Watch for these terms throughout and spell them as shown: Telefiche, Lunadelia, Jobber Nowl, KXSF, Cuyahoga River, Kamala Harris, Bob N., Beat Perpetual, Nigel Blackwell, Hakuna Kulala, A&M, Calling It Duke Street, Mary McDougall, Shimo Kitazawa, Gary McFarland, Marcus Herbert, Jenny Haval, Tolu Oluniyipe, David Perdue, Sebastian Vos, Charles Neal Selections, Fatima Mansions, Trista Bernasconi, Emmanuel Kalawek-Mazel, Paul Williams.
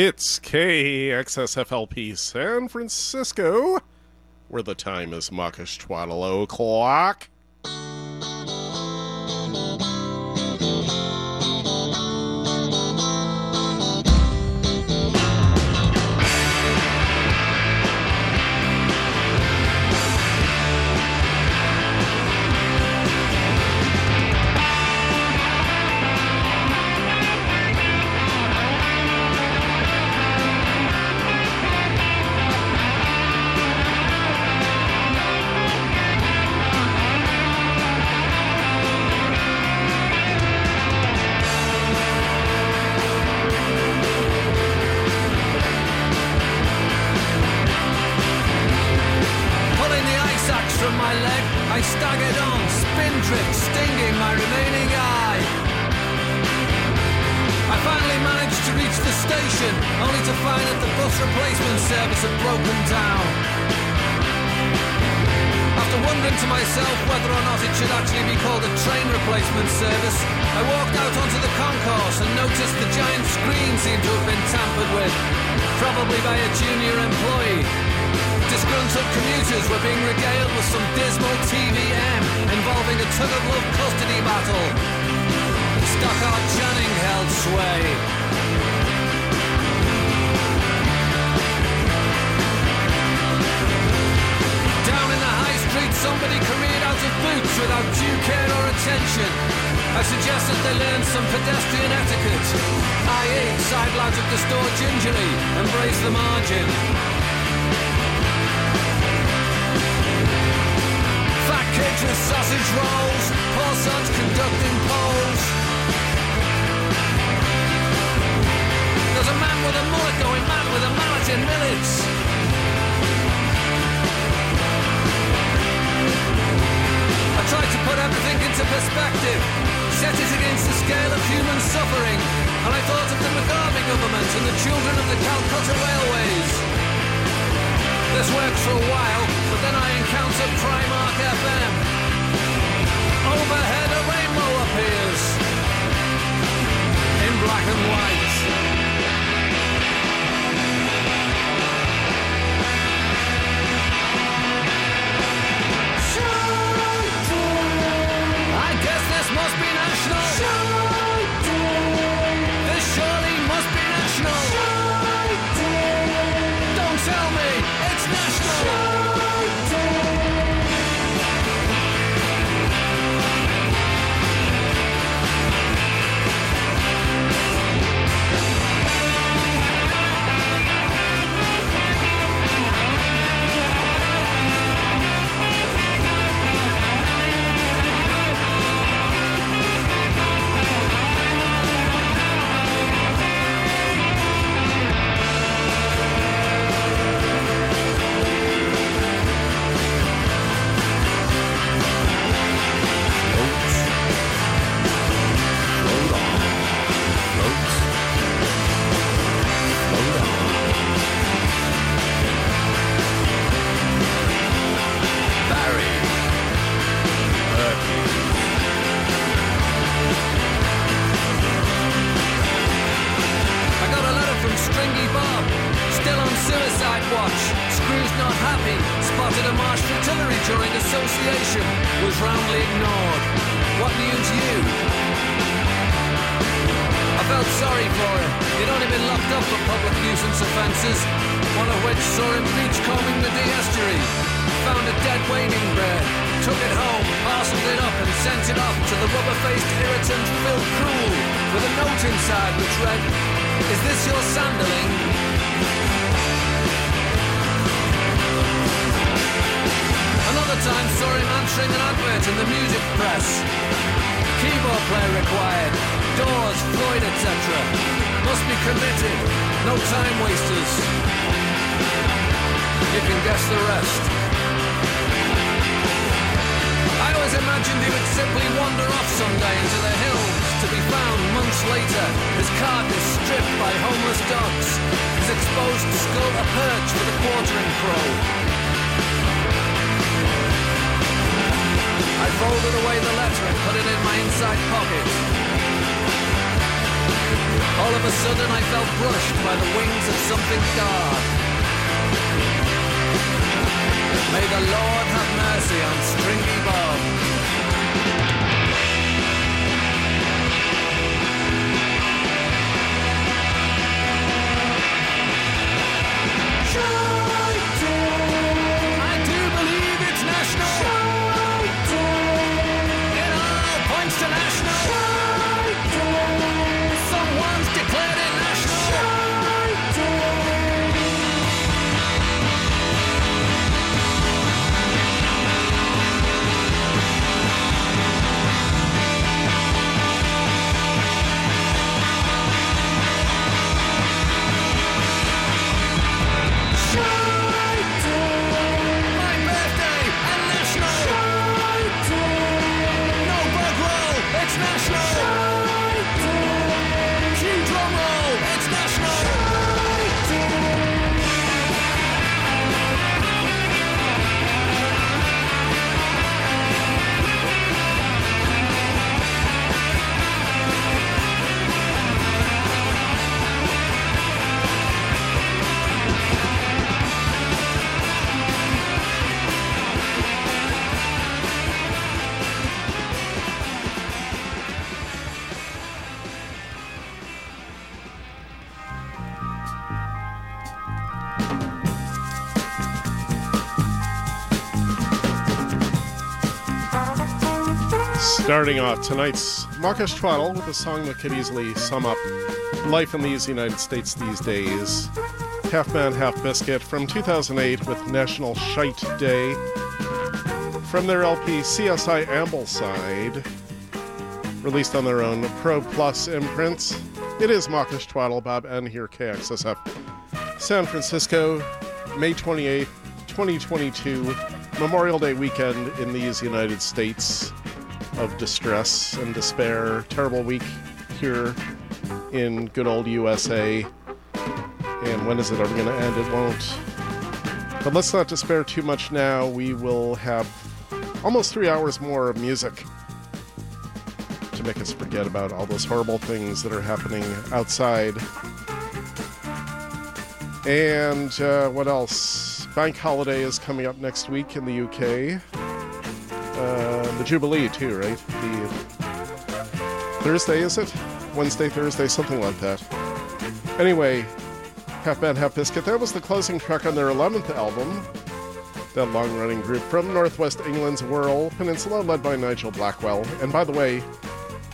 It's KXSFLP San Francisco, where the time is mawkish 12 o'clock. Folded away the letter and put it in my inside pocket. All of a sudden I felt brushed by the wings of something dark. May the Lord have mercy on Stringy Bob. I do believe it's national. It all points to national. Starting off tonight's mawkish twaddle with a song that could easily sum up life in these United States these days. Half-Man Half-Biscuit from 2008 with National Shite Day. From their LP CSI Ambleside, released on their own Pro Plus imprint. It is mawkish twaddle, Bob N. here, KXSF. San Francisco, May 28, 2022, Memorial Day weekend in these United States of distress and despair. Terrible week here in good old USA. And when is it ever going to end? It won't. But let's not despair too much now. We will have almost 3 hours more of music to make us forget about all those horrible things that are happening outside. And what else? Bank holiday is coming up next week in the UK. The Jubilee, too, right? The Thursday, is it? Wednesday, Thursday, something like that. Anyway, Half-Man Half-Biscuit, that was the closing track on their 11th album. That long-running group from Northwest England's Wirral Peninsula, led by Nigel Blackwell. And by the way,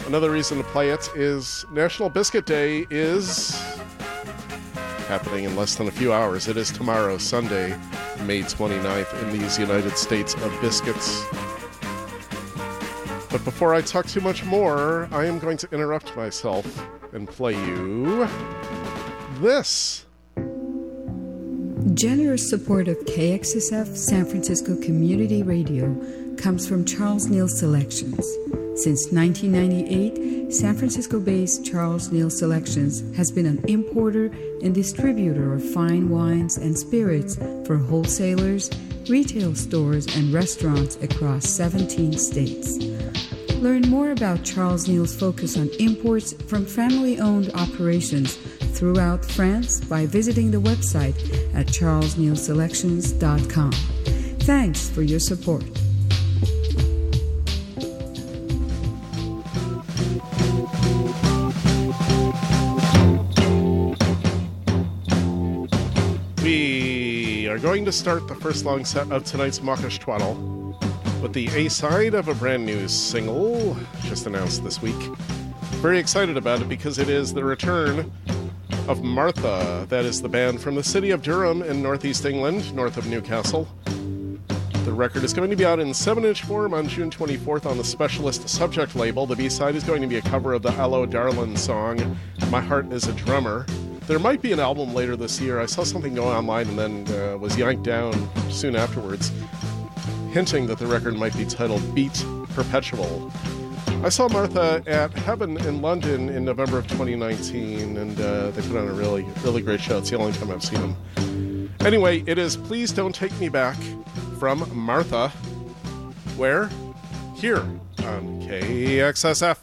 another reason to play it is National Biscuit Day is happening in less than a few hours. It is tomorrow, Sunday, May 29th, in these United States of Biscuits. But before I talk too much more, I am going to interrupt myself and play you this. Generous support of KXSF San Francisco Community Radio comes from Charles Neal Selections. Since 1998, San Francisco-based Charles Neal Selections has been an importer and distributor of fine wines and spirits for wholesalers, retail stores, and restaurants across 17 states. Learn more about Charles Neal's focus on imports from family-owned operations throughout France by visiting the website at charlesnealselections.com. Thanks for your support. We are going to start the first long set of tonight's mawkish twaddle with the A-side of a brand new single just announced this week. Very excited about it because it is the return of Martha. That is the band from the city of Durham in northeast England, north of Newcastle. The record is going to be out in 7-inch form on June 24th on the Specialist Subject label. The B-side is going to be a cover of the Alo Darlin song, My Heart is a Drummer. There might be an album later this year. I saw something going online and then was yanked down soon afterwards, hinting that the record might be titled Beat Perpetual. I saw Martha at Heaven in London in November of 2019, and they put on a really, really great show. It's the only time I've seen them. Anyway, it is Please Don't Take Me Back from Martha. Where? Here on KXSF.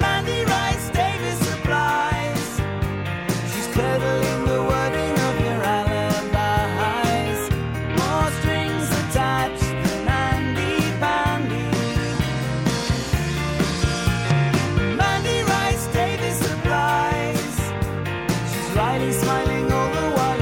Mandy Rice Davies supplies. She's writing, smiling all the while.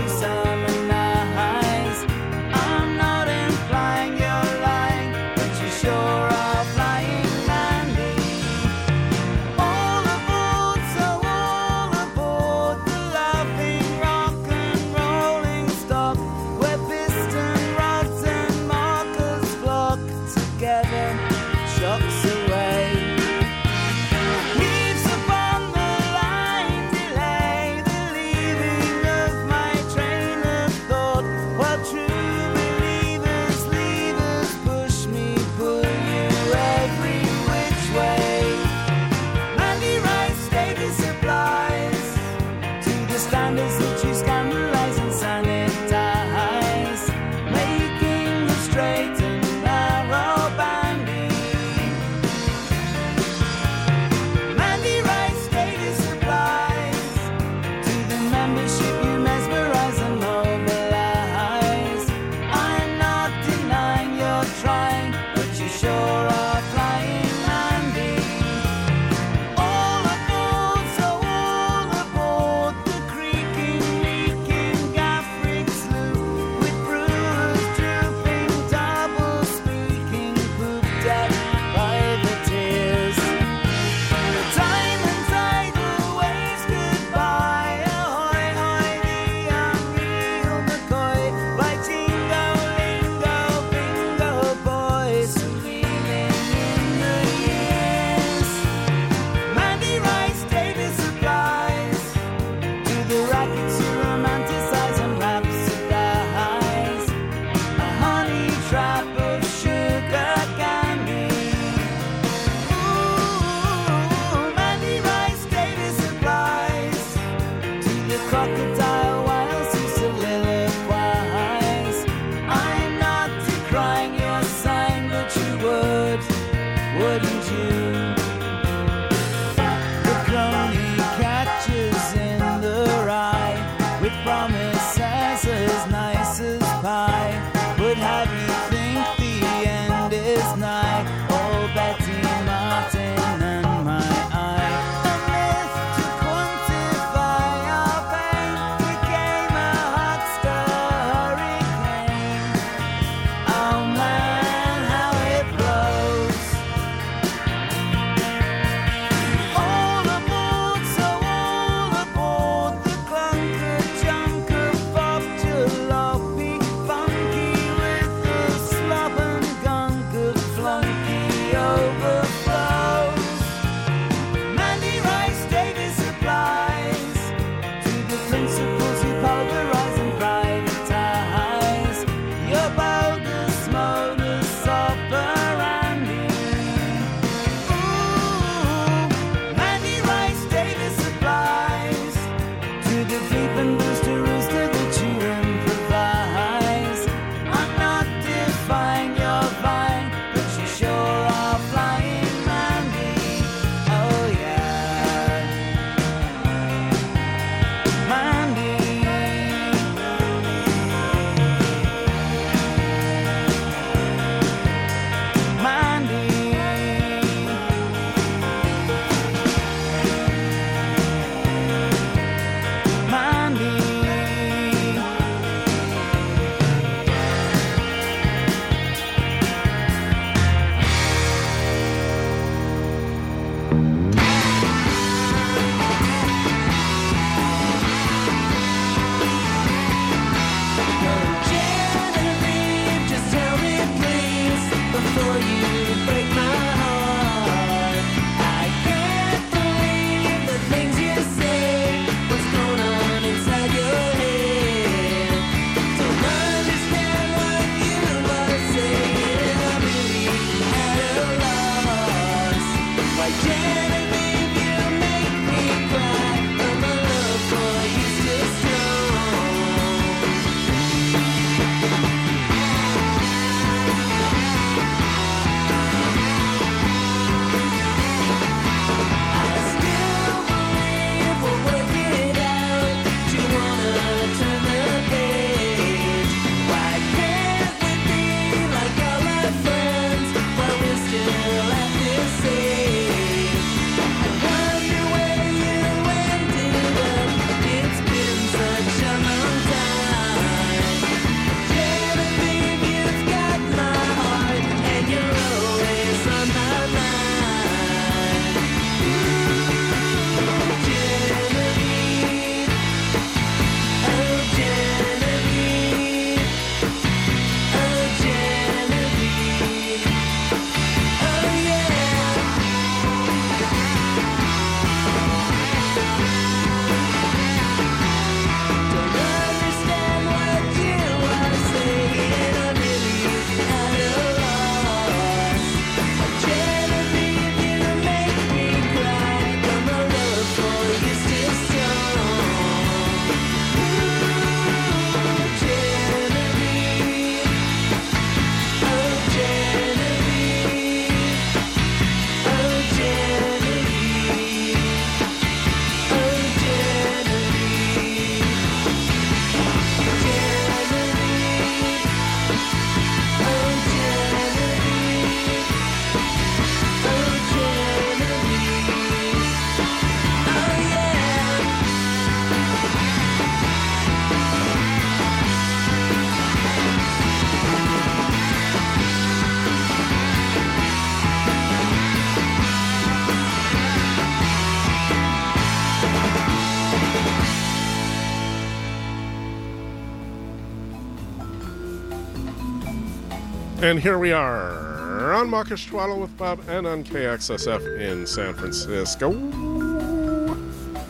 And here we are on Mawkish Twaddle with Bob and on KXSF in San Francisco.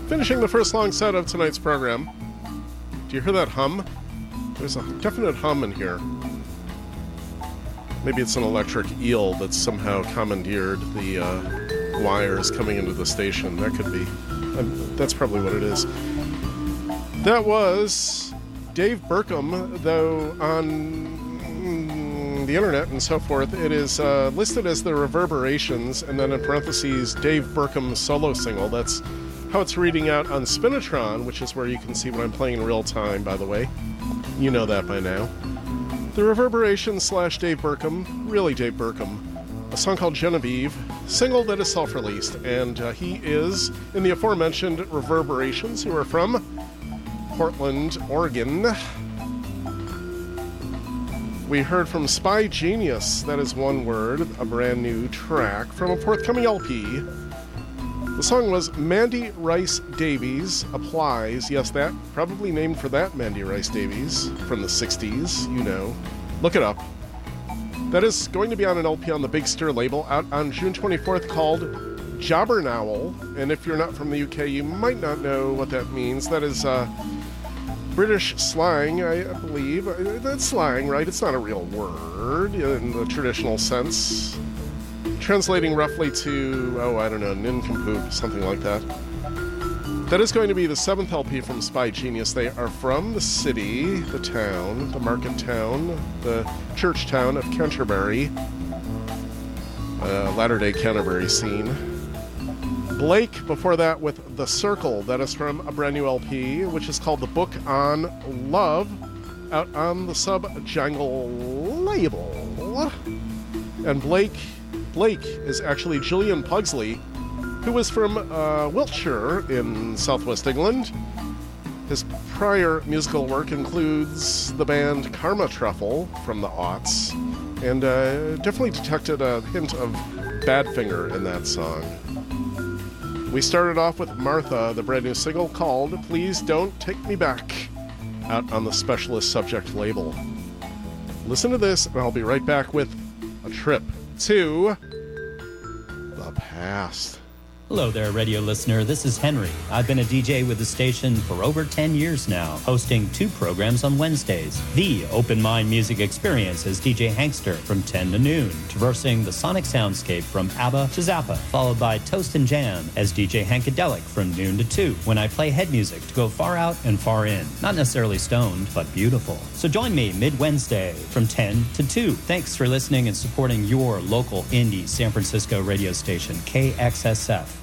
Finishing the first long set of tonight's program. Do you hear that hum? There's a definite hum in here. Maybe it's an electric eel that's somehow commandeered the wires coming into the station. That could be. That's probably what it is. That was Dave Birkham, though on the internet and so forth, it is listed as the Reverberations, and then in parentheses, Dave Birkham's solo single. That's how it's reading out on Spinatron, which is where you can see what I'm playing in real time, by the way. You know that by now. The Reverberations / Dave Birkham, really Dave Birkham, a song called Genevieve, single that is self-released, and he is in the aforementioned Reverberations, who are from Portland, Oregon. We heard from Spygenius, that is one word, a brand new track from a forthcoming LP. The song was Mandy Rice Davies Applies. Yes, that probably named for that Mandy Rice Davies from the 60s, you know. Look it up. That is going to be on an LP on the Big Stir label out on June 24th called Jobber Nowl. And if you're not from the UK, you might not know what that means. That is British slang, I believe. That's slang, right? It's not a real word in the traditional sense. Translating roughly to, nincompoop, something like that. That is going to be the 7th LP from Spygenius. They are from the city, the town, the market town, the church town of Canterbury. Latter-day Canterbury scene. Blake, before that, with The Circle. That is from a brand new LP, which is called The Book on Love, out on the Subjangle label. And Blake is actually Julian Pugsley, who was from Wiltshire in southwest England. His prior musical work includes the band Karma Truffle from the aughts, and definitely detected a hint of Badfinger in that song. We started off with Martha, the brand new single called Please Don't Take Me Back, out on the Specialist Subject label. Listen to this, and I'll be right back with a trip to the past. Hello there, radio listener. This is Henry. I've been a DJ with the station for over 10 years now, hosting two programs on Wednesdays. The Open Mind Music Experience as DJ Hankster from 10 to noon, traversing the sonic soundscape from ABBA to Zappa, followed by Toast and Jam as DJ Hankadelic from noon to 2, when I play head music to go far out and far in. Not necessarily stoned, but beautiful. So join me mid-Wednesday from 10 to 2. Thanks for listening and supporting your local indie San Francisco radio station, KXSF.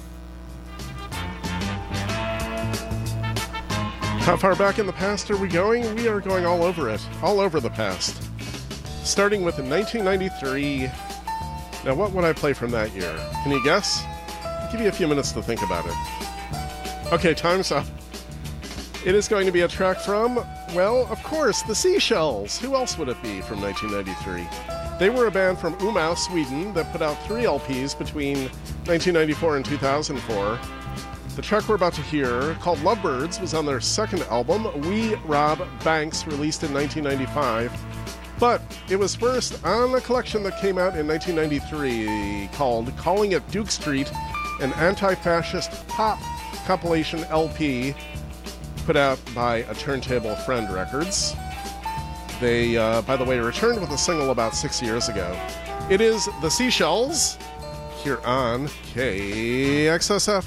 How far back in the past are we going? We are going all over it. All over the past. Starting with 1993. Now, what would I play from that year? Can you guess? I'll give you a few minutes to think about it. Okay, time's up. It is going to be a track from, well, of course, The Seashells. Who else would it be from 1993? They were a band from Umeå, Sweden, that put out 3 LPs between 1994 and 2004. The track we're about to hear, called Lovebirds, was on their second album, We Rob Banks, released in 1995. But it was first on a collection that came out in 1993 called Calling It Duke Street, an anti-fascist pop compilation LP put out by A Turntable Friend Records. They, by the way, returned with a single about 6 years ago. It is The Seashells here on KXSF.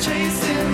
Chasing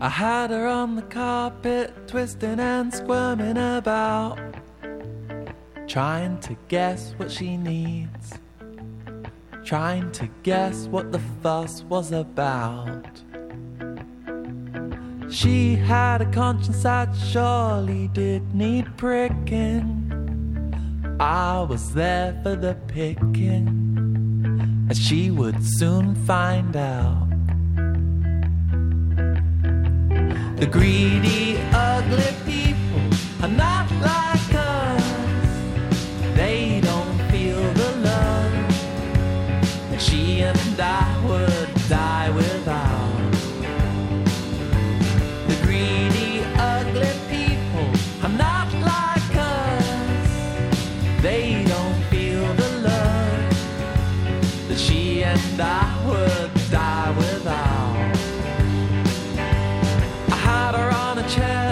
I had her on the carpet, twisting and squirming about, trying to guess what she needs, trying to guess what the fuss was about. She had a conscience that surely did need pricking. I was there for the picking, and she would soon find out. The greedy, ugly people are not like us. They don't feel the love that she and I would die without. The greedy, ugly people are not like us. They don't feel the love that she and I would die without. Chair.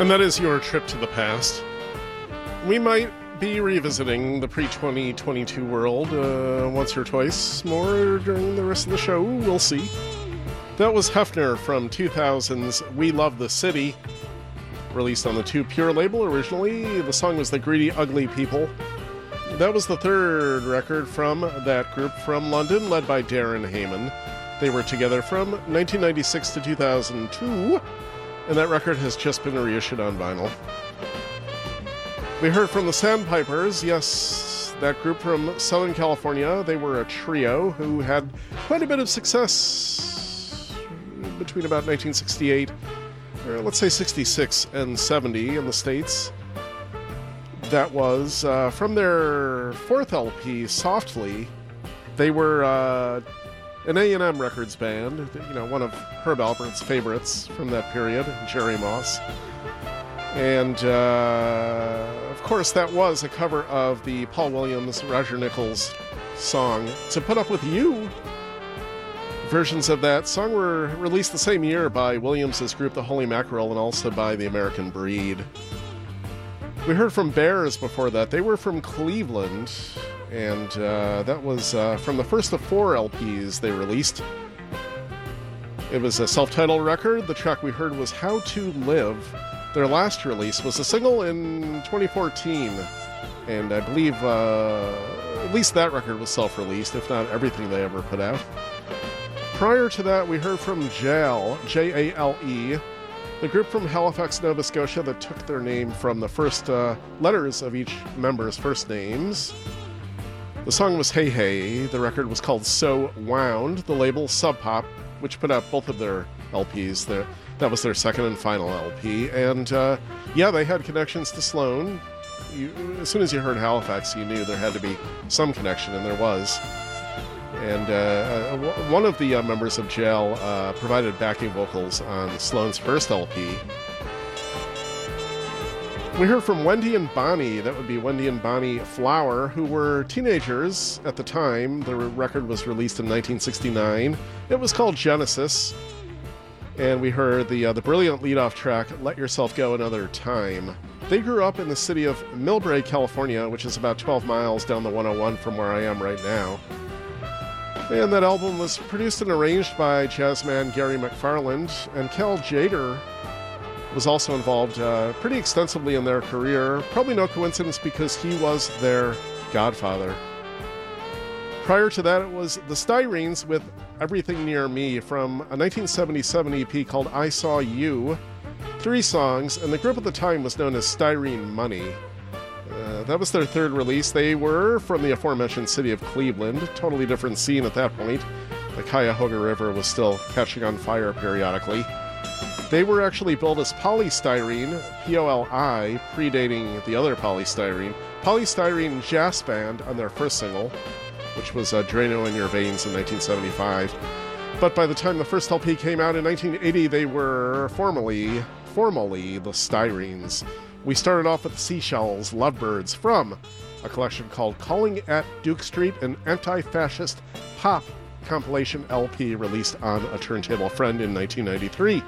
And that is your trip to the past. We might be revisiting the pre-2022 world once or twice more during the rest of the show. We'll see. That was Hefner from 2000's We Love the City, released on the 2 Pure label originally. The song was The Greedy Ugly People. That was the third record from that group from London, led by Darren Heyman. They were together from 1996 to 2002, and that record has just been reissued on vinyl. We heard from the Sandpipers, yes, that group from Southern California. They were a trio who had quite a bit of success between about 1968, or let's say 66 and 70 in the States. That was from their fourth LP, Softly. They were an A&M Records band, you know, one of Herb Alpert's favorites from that period, Jerry Moss. And, of course, that was a cover of the Paul Williams, Roger Nichols song, To Put Up With You. Versions of that song were released the same year by Williams' group, The Holy Mackerel, and also by The American Breed. We heard from Bears before that. They were from Cleveland, and that was from the first of 4 LPs they released. It was a self-titled record. The track we heard was How to Live. Their last release was a single in 2014, and I believe at least that record was self-released, if not everything they ever put out. Prior to that, we heard from Jale, J-A-L-E, the group from Halifax, Nova Scotia that took their name from the first letters of each member's first names. The song was Hey Hey, the record was called So Wound, the label Sub Pop, which put out both of their LPs there. That was their second and final LP, and yeah, they had connections to Sloan. As soon as you heard Halifax, you knew there had to be some connection, and there was. And one of the members of Jale provided backing vocals on Sloan's first LP. We heard from Wendy and Bonnie. That would be Wendy and Bonnie Flower, who were teenagers at the time. The record was released in 1969. It was called Genesis. And we heard the brilliant lead-off track, Let Yourself Go Another Time. They grew up in the city of Millbrae, California, which is about 12 miles down the 101 from where I am right now. And that album was produced and arranged by jazzman Gary McFarland, and Cal Jader was also involved pretty extensively in their career. Probably no coincidence because he was their godfather. Prior to that, it was the Styrenes with Everything Near Me from a 1977 EP called I Saw You, 3 songs, and the group at the time was known as Styrene Money. That was their third release. They were from the aforementioned city of Cleveland, totally different scene at that point. The Cuyahoga River was still catching on fire periodically. They were actually billed as Polystyrene, P-O-L-I, predating the other Polystyrene, Polystyrene Jazz Band on their first single, which was Drano in Your Veins in 1975. But by the time the first LP came out in 1980, they were formally the Styrenes. We started off with the Seashells, Lovebirds, from a collection called Calling at Duke Street, an anti-fascist pop compilation LP released on A Turntable Friend in 1993.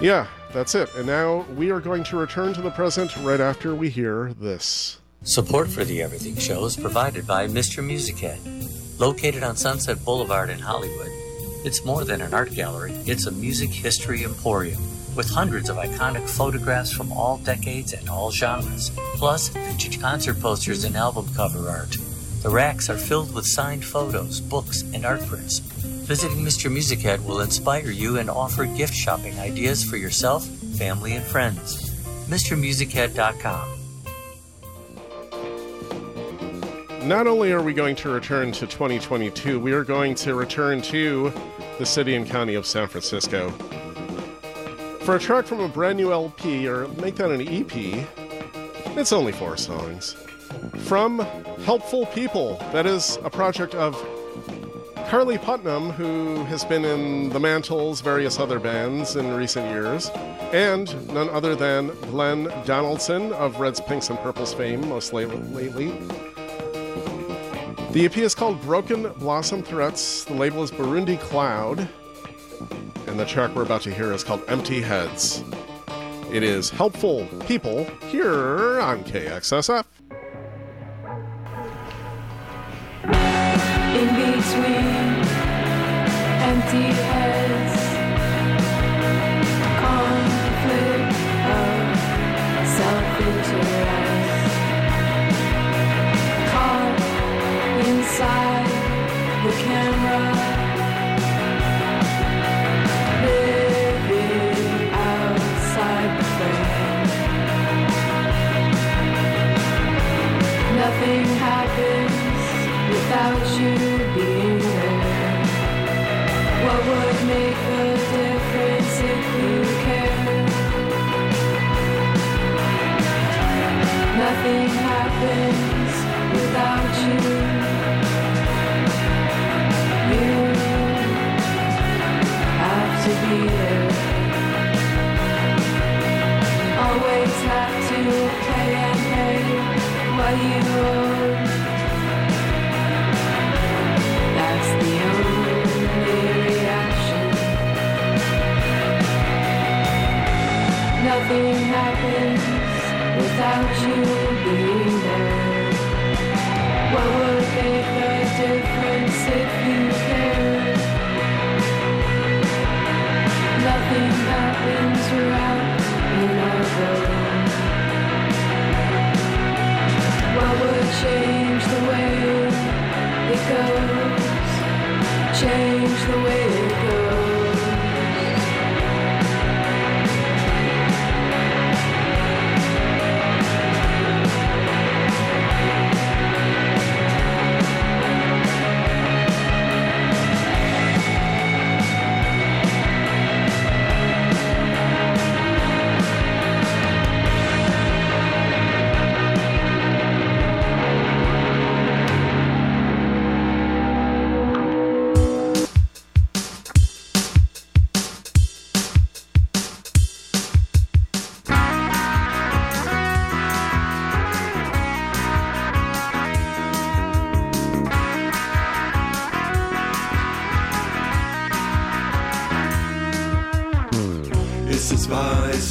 Yeah, that's it. And now we are going to return to the present right after we hear this. Support for the Everything Show is provided by Mr. Music Head. Located on Sunset Boulevard in Hollywood, it's more than an art gallery, it's a music history emporium with hundreds of iconic photographs from all decades and all genres, plus vintage concert posters and album cover art. The racks are filled with signed photos, books, and art prints. Visiting Mr. Music Head will inspire you and offer gift shopping ideas for yourself, family, and friends. MrMusicHead.com. Not only are we going to return to 2022, we are going to return to the city and county of San Francisco. For a track from a brand new LP, or make that an EP, it's only 4 songs. From Helpful People, that is a project of Carly Putnam, who has been in The Mantles, various other bands in recent years, and none other than Glenn Donaldson of Reds, Pinks, and Purples fame most lately. The EP is called Broken Blossom Threats, the label is Burundi Cloud, and the track we're about to hear is called Empty Heads. It is Helpful People here on KXSF. In between empty heads, conflict of self-interest, caught inside the camera. Nothing happens without you being there. What would make the difference if you cared? Nothing happens without you. You have to be there. Always have to play and play. What you own, that's the only reaction. Nothing happens without you being there. What would make the difference if you cared? Nothing happens around you, you know. What would change the way it goes? Change the way it goes.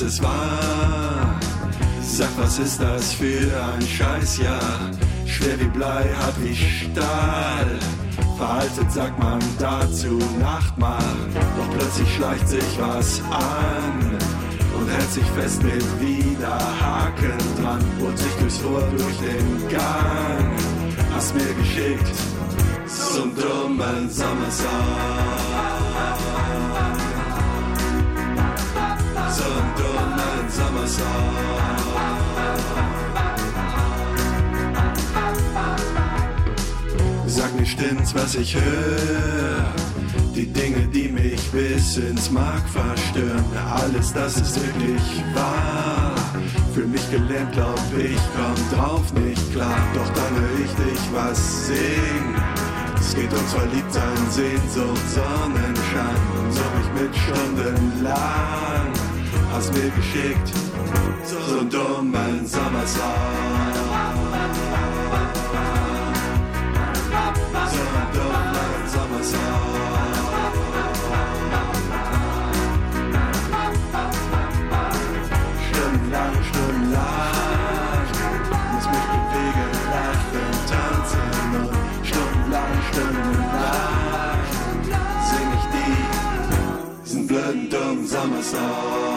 Es war, sag, was ist das für ein Scheißjahr? Schwer wie Blei, hart wie Stahl. Veraltet sagt man dazu Nachtmahl. Doch plötzlich schleicht sich was an und hält sich fest mit Widerhaken dran. Wurde sich durchs Rohr, durch den Gang. Hast mir geschickt zum dummen Sommersong. Zum dummen Sommersong. Sag mir, stimmt's, was ich höre? Die Dinge, die mich bis ins Mark verstören. Alles, das ist wirklich wahr. Für mich gelähmt, glaub ich, komm drauf nicht klar. Doch dann hör ich dich was singen. Es geht um Verliebtsein, Sehnsucht, Sonnenschein. Und so mich mit stundenlang. Hast mir geschickt so einen dummen Sommersong. So einen dummen Sommersong. Stundenlang, stundenlang muss mich bewegen, lachen, tanzen und stundenlang, stundenlang sing ich diesen blöden dummen Sommersong.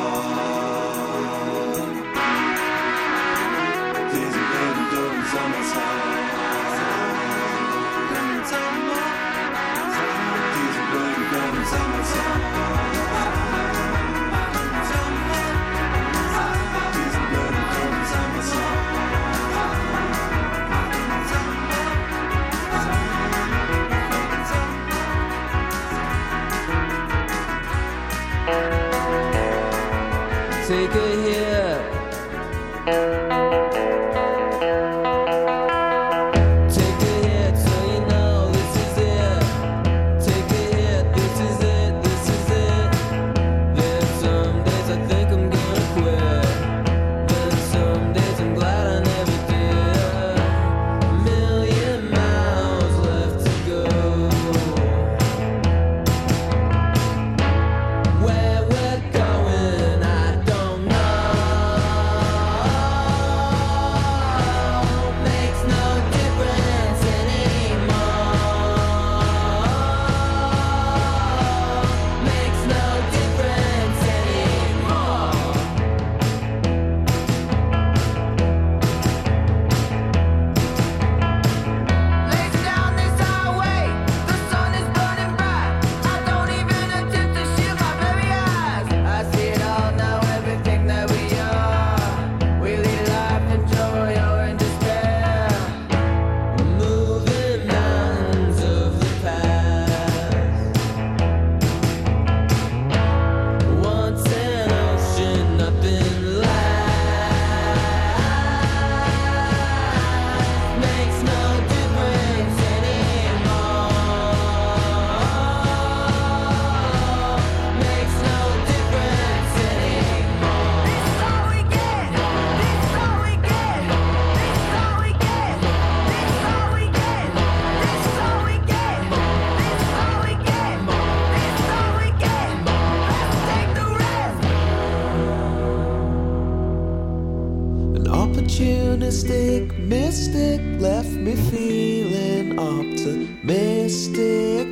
opportunistic mystic left me feeling optimistic.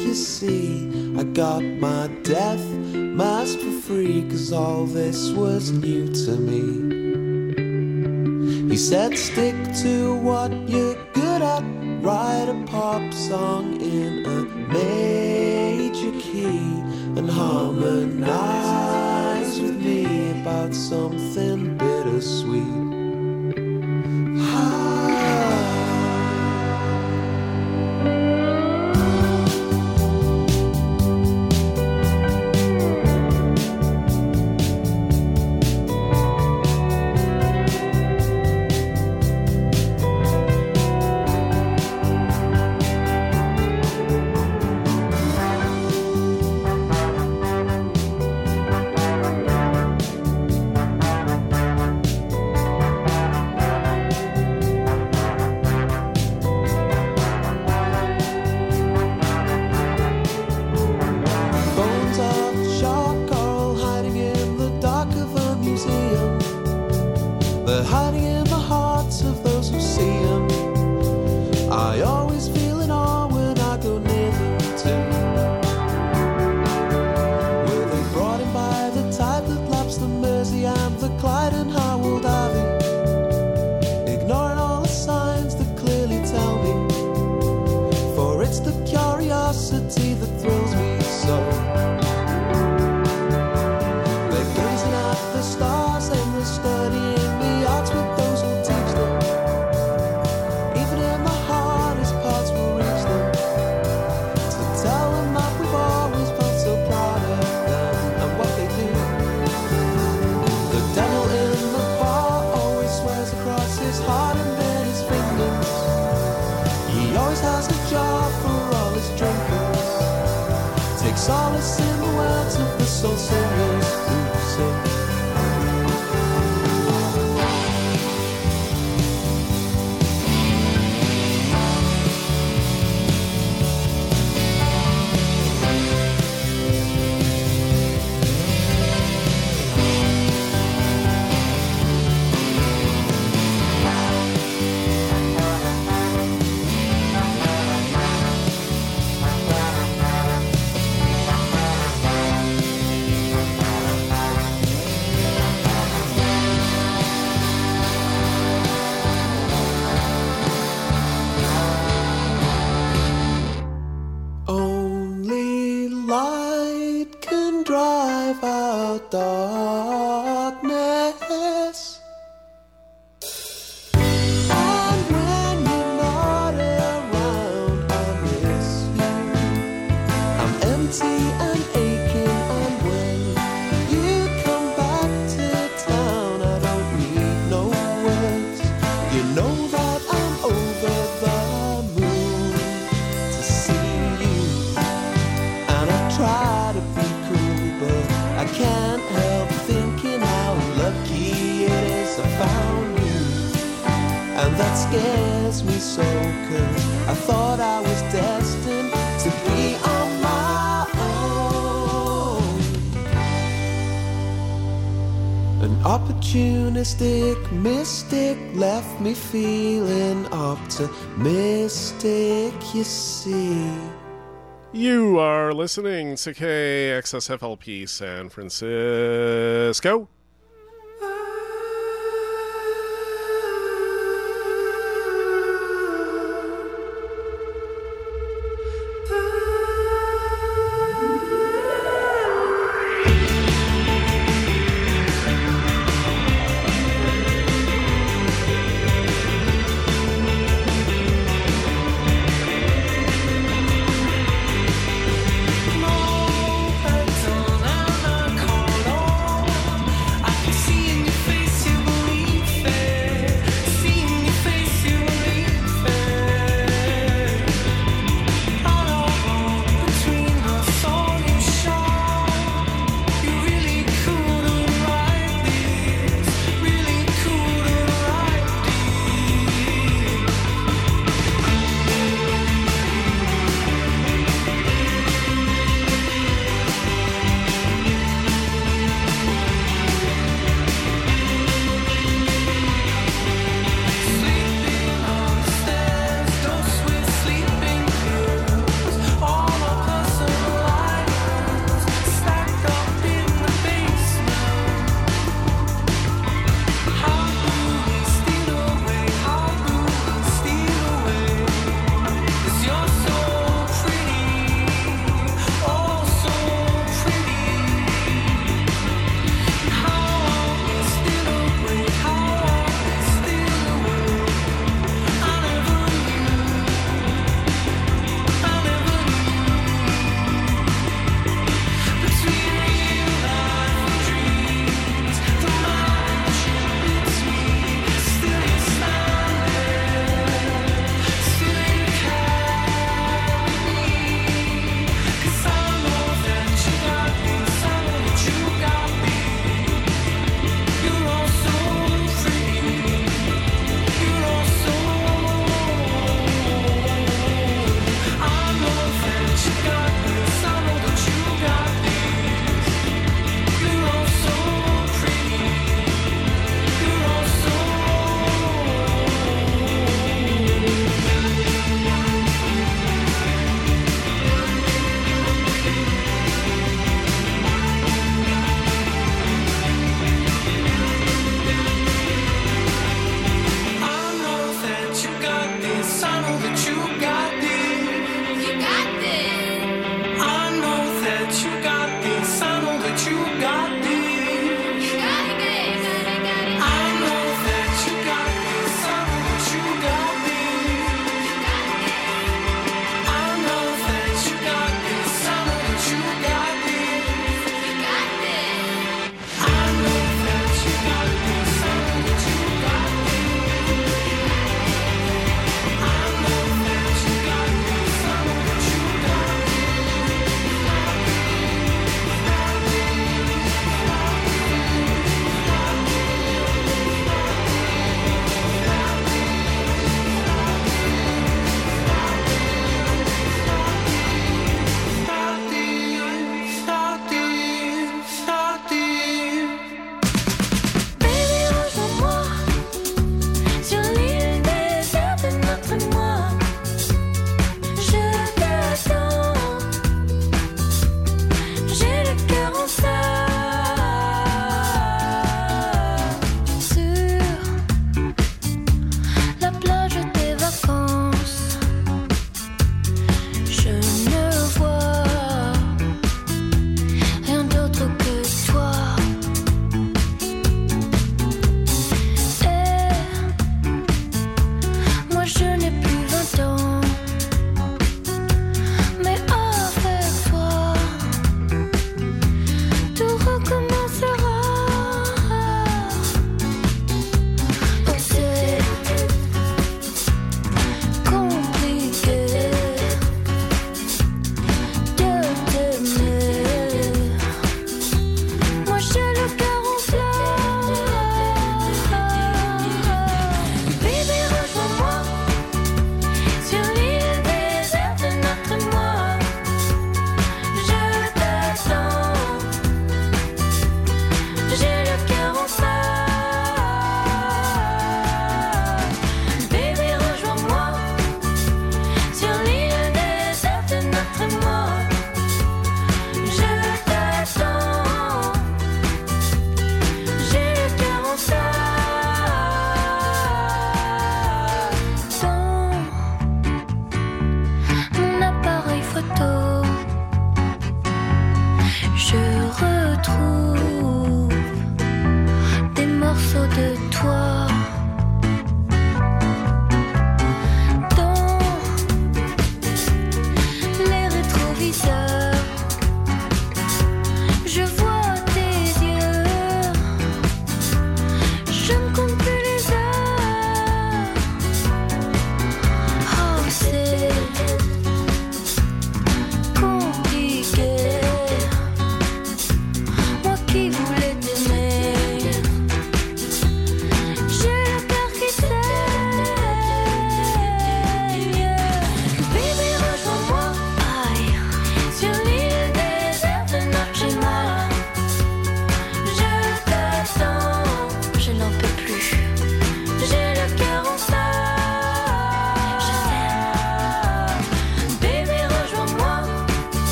You see, I got my death mask for free, 'cause all this was new to me. He said, stick to what you're good at, write a pop song in a major key and harmonize with me about something bittersweet. Mystic left me feeling optimistic, you see. You are listening to KXSFLP San Francisco.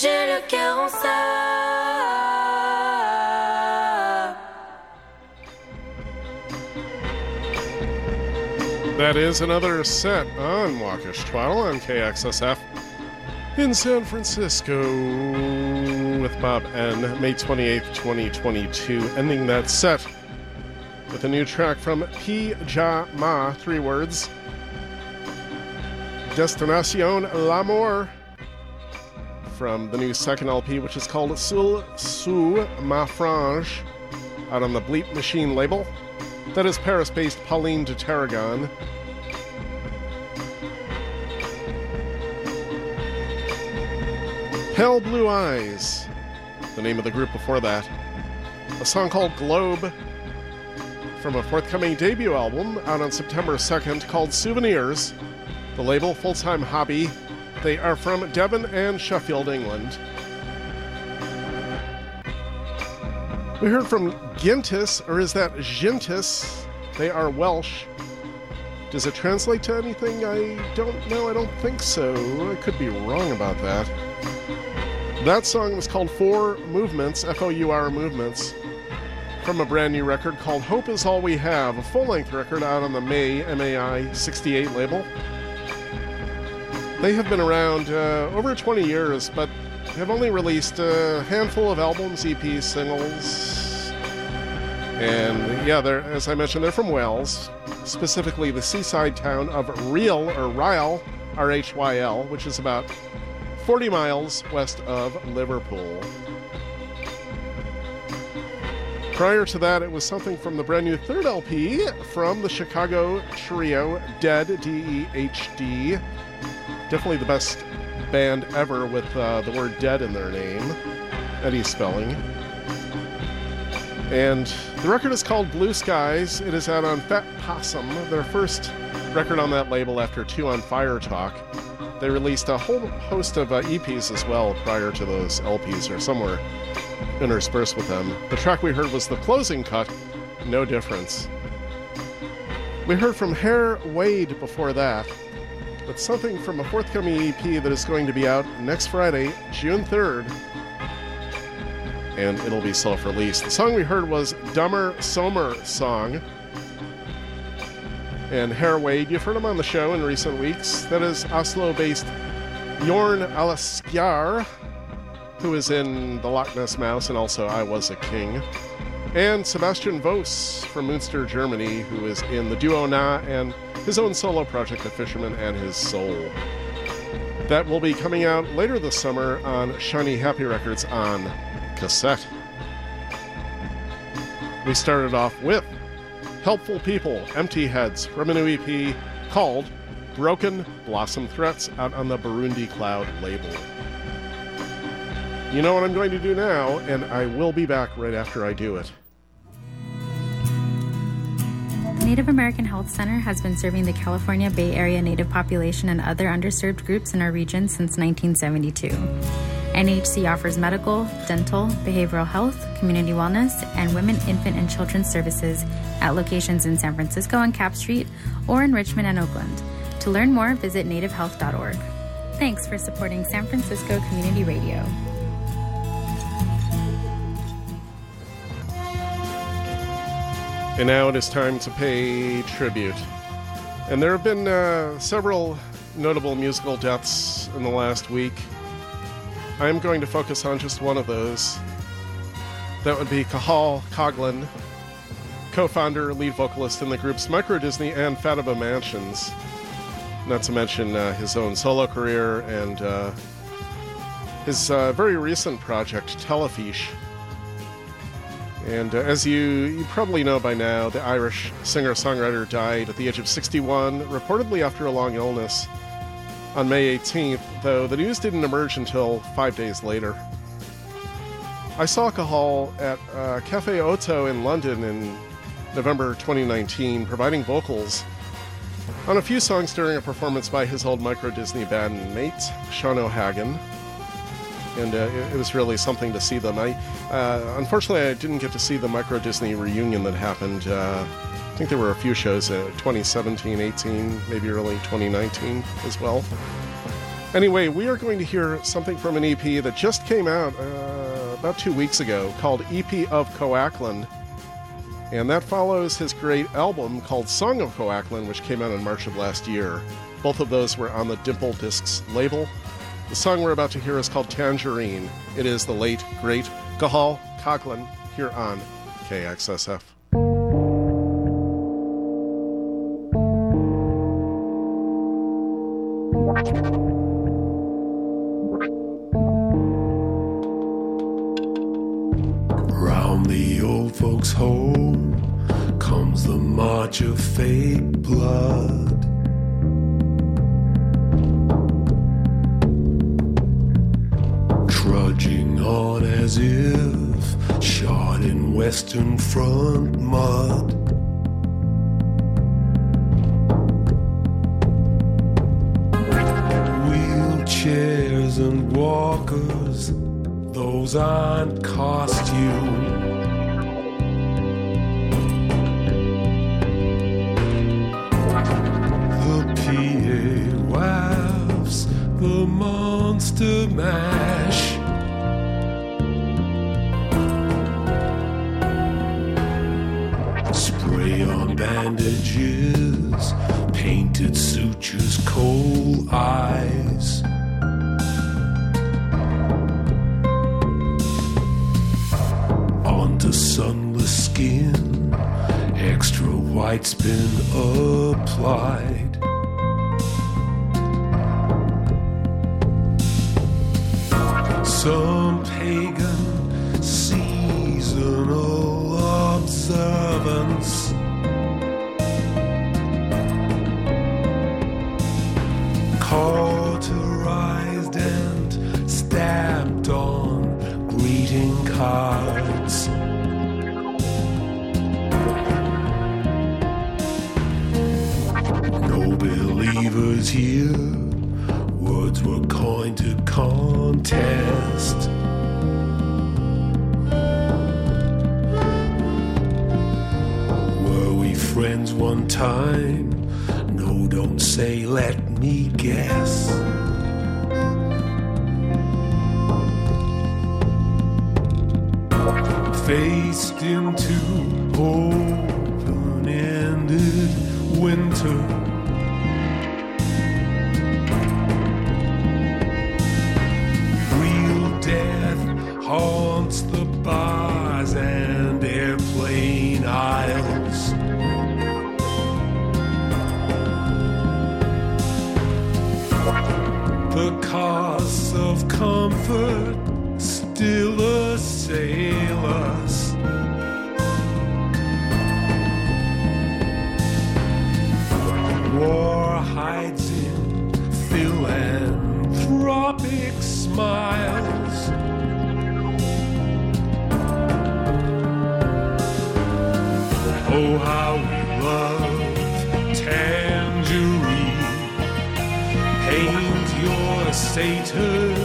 j'ai le cœur en sable. That is another set on Waukesha Twaddle on KXSF in San Francisco with Bob N, May 28th, 2022, ending that set with a new track from Pijama, 3 words, Destination L'Amour, from the new second LP, which is called Sous Ma Frange, out on the Bleep Machine label. That is Paris-based Pauline de Tarragon. Pale Blue Eyes, the name of the group before that. A song called Globe, from a forthcoming debut album out on September 2nd called Souvenirs. The label, Full-Time Hobby. They are from Devon and Sheffield, England. We heard from Gintis, or is that Gintis? They are Welsh. Does it translate to anything? I don't know. I don't think so. I could be wrong about that. That song was called Four Movements, F-O-U-R Movements, from a brand new record called Hope Is All We Have, a full-length record out on the May, M-A-I, 68 label. They have been around over 20 years, but have only released a handful of albums, EPs, singles. And yeah, they're, as I mentioned, they're from Wales, specifically the seaside town of Rhyl, or Rhyl, R-H-Y-L, which is about 40 miles west of Liverpool. Prior to that, it was something from the brand new third LP from the Chicago trio Dead, D-E-H-D. Definitely the best band ever with the word dead in their name. Eddie's spelling. And the record is called Blue Skies. It is out on Fat Possum, their first record on that label after 2 on Fire Talk. They released a whole host of EPs as well prior to those LPs, or somewhere interspersed with them. The track we heard was the closing cut, No Difference. We heard from Hare Wade before that, but something from a forthcoming EP that is going to be out next Friday, June 3rd, and it'll be self-released. The song we heard was Dumber Somer Song, and Hare Wade, you've heard him on the show in recent weeks. That is Oslo-based Jorn Alaskjar, who is in The Loch Ness Mouse and also I Was a King, and Sebastian Vos from Münster, Germany, who is in the duo Na and his own solo project, The Fisherman and His Soul. That will be coming out later this summer on Shiny Happy Records on cassette. We started off with Helpful People, Empty Heads, from a new EP called Broken Blossom Threats, out on the Burundi Cloud label. You know what I'm going to do now, and I will be back right after I do it. Native American Health Center has been serving the California Bay Area Native population and other underserved groups in our region since 1972. NHC offers medical, dental, behavioral health, community wellness, and women, infant, and children's services at locations in San Francisco on Cap Street or in Richmond and Oakland. To learn more, visit nativehealth.org. Thanks for supporting San Francisco Community Radio. And now it is time to pay tribute. And there have been several notable musical deaths in the last week. I'm going to focus on just one of those. That would be Cathal Coghlan, co-founder, lead vocalist in the groups Micro Disney and Fatima Mansions, not to mention his own solo career and his very recent project, Telefiche. And as you probably know by now, the Irish singer-songwriter died at the age of 61, reportedly after a long illness, on May 18th, though the news didn't emerge until 5 days later. I saw Cathal at Café Otto in London in November 2019, providing vocals on a few songs during a performance by his old Micro Disney bandmate, Sean O'Hagan. And it was really something to see them. Unfortunately, I didn't get to see the Micro Disney reunion that happened. I think there were a few shows 2017, 18, maybe early 2019 as well. Anyway, we are going to hear something from an EP that just came out about 2 weeks ago called EP of Coaklin. And that follows his great album called Song of Coaklin, which came out in March of last year. Both of those were on the Dimple Discs label. The song we're about to hear is called Tangerine. It is the late, great Gahal Coaklin here on KXSF. Round the old folks' home comes the march of fake blood. Trudging on as if shot in Western Front mud. Wheelchairs and walkers, those aren't costumes. The PA laughs, the monster mash. On bandages, painted sutures, coal eyes. Onto sunless skin, extra white's been applied. Some pagan seasonal observance. Cauterized and stamped on greeting cards. No believers here. Words were coined to contest. Were we friends one time? No, don't say let me guess. Faced into open-ended winter, real death haunts the bars and airplane aisles. The costs of comfort still assail us. War hides in philanthropic smiles. Oh, how we love Tangerine. Hey, Satan,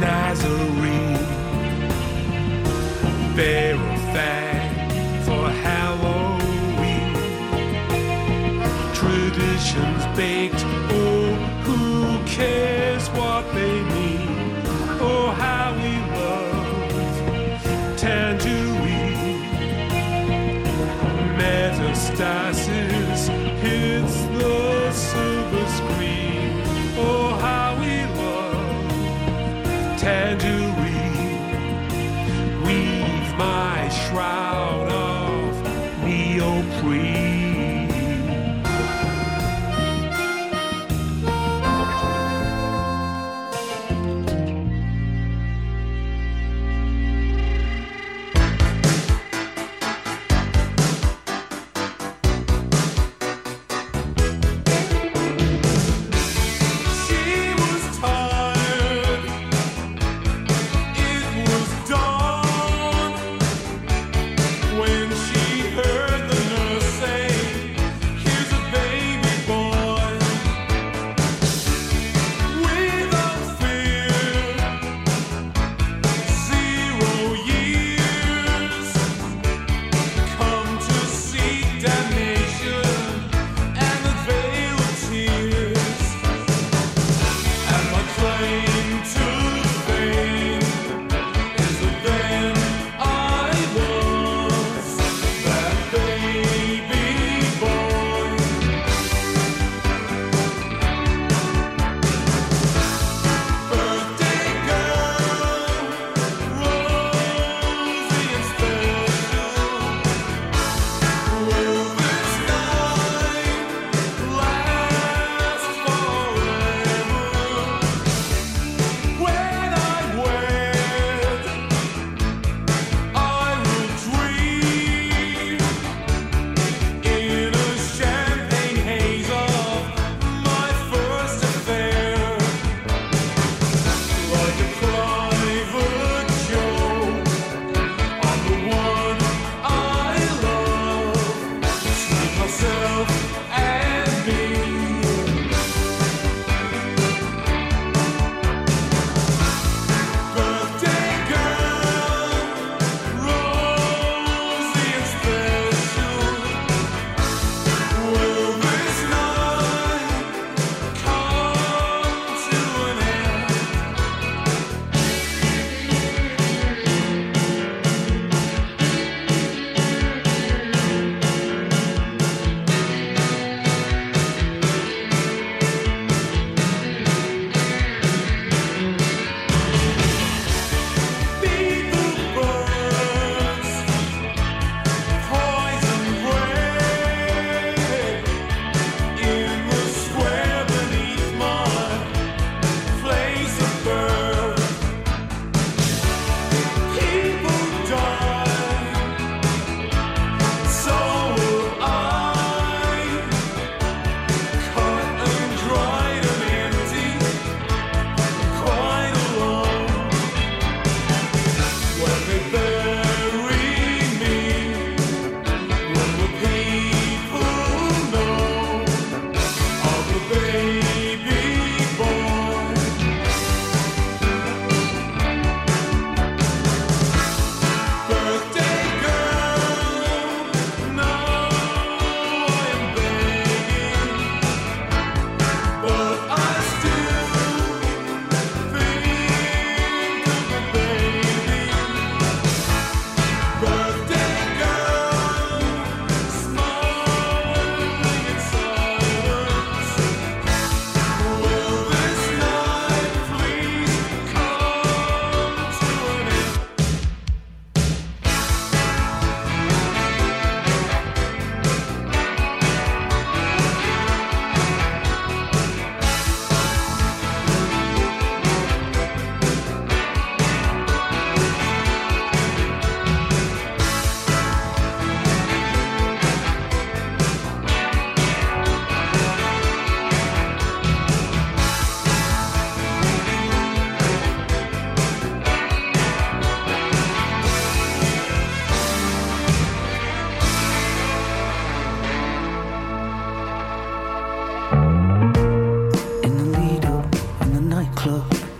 Nazarene, bear a fag for Halloween. Traditions baked, oh, who cares what they mean? Oh, how we love Tangerine. Metastasis hits the silver screen. Oh, how we love Tangerine. Weave my shroud of neoprene.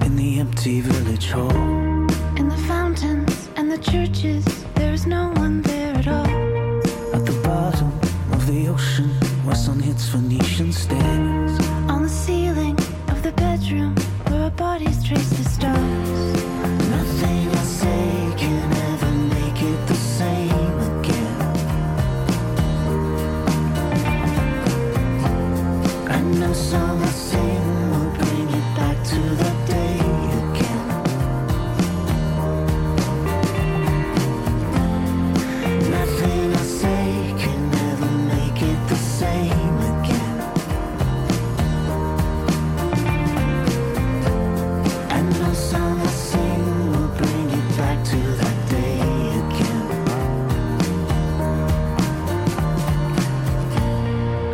in the empty village hall. In the fountains and the churches, there is no one there at all. At the bottom of the ocean, where sun hits Phoenician stairs. On the ceiling of the bedroom, where our bodies trace the stars. Nothing I say can ever make it the same again. I know some I sing will bring it back to the day again. Nothing I say can ever make it the same again. I know some I sing will bring it back to that day again.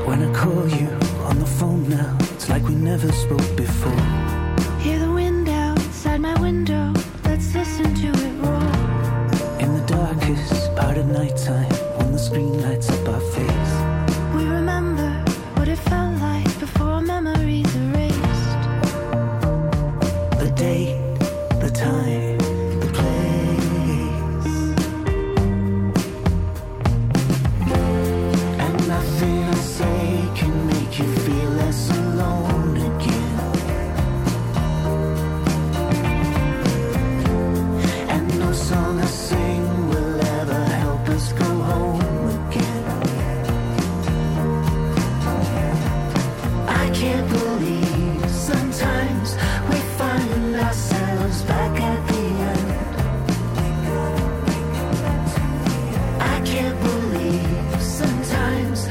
When I call you on the phone now, it's like we never spoke before. Hear the wind outside my window, let's listen to it roar. In the darkest part of nighttime, when the screen lights up our face, we remember what it felt like before our memories erased. The date, the time, the place. And nothing I say can make you feel less alone again. And no song I sing will ever help us go home again. I can't believe sometimes we find ourselves back at the end. I can't believe sometimes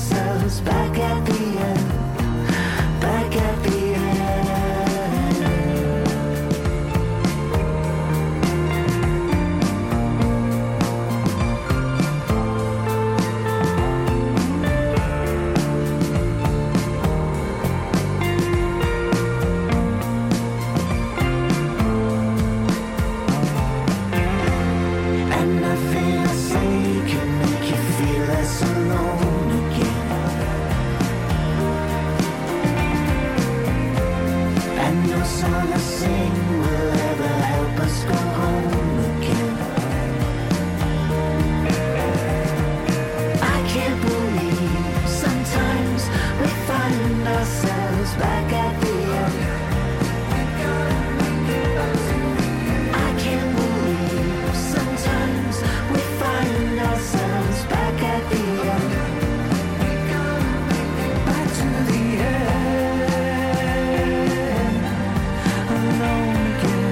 we find ourselves back at the end. Back at the end. And nothing I say can make you feel less alone again. And no song I sing will ever help us go home again. I can't believe sometimes we find ourselves back at the end. I can't believe sometimes we find ourselves back at the end. Back to the end. Alone again.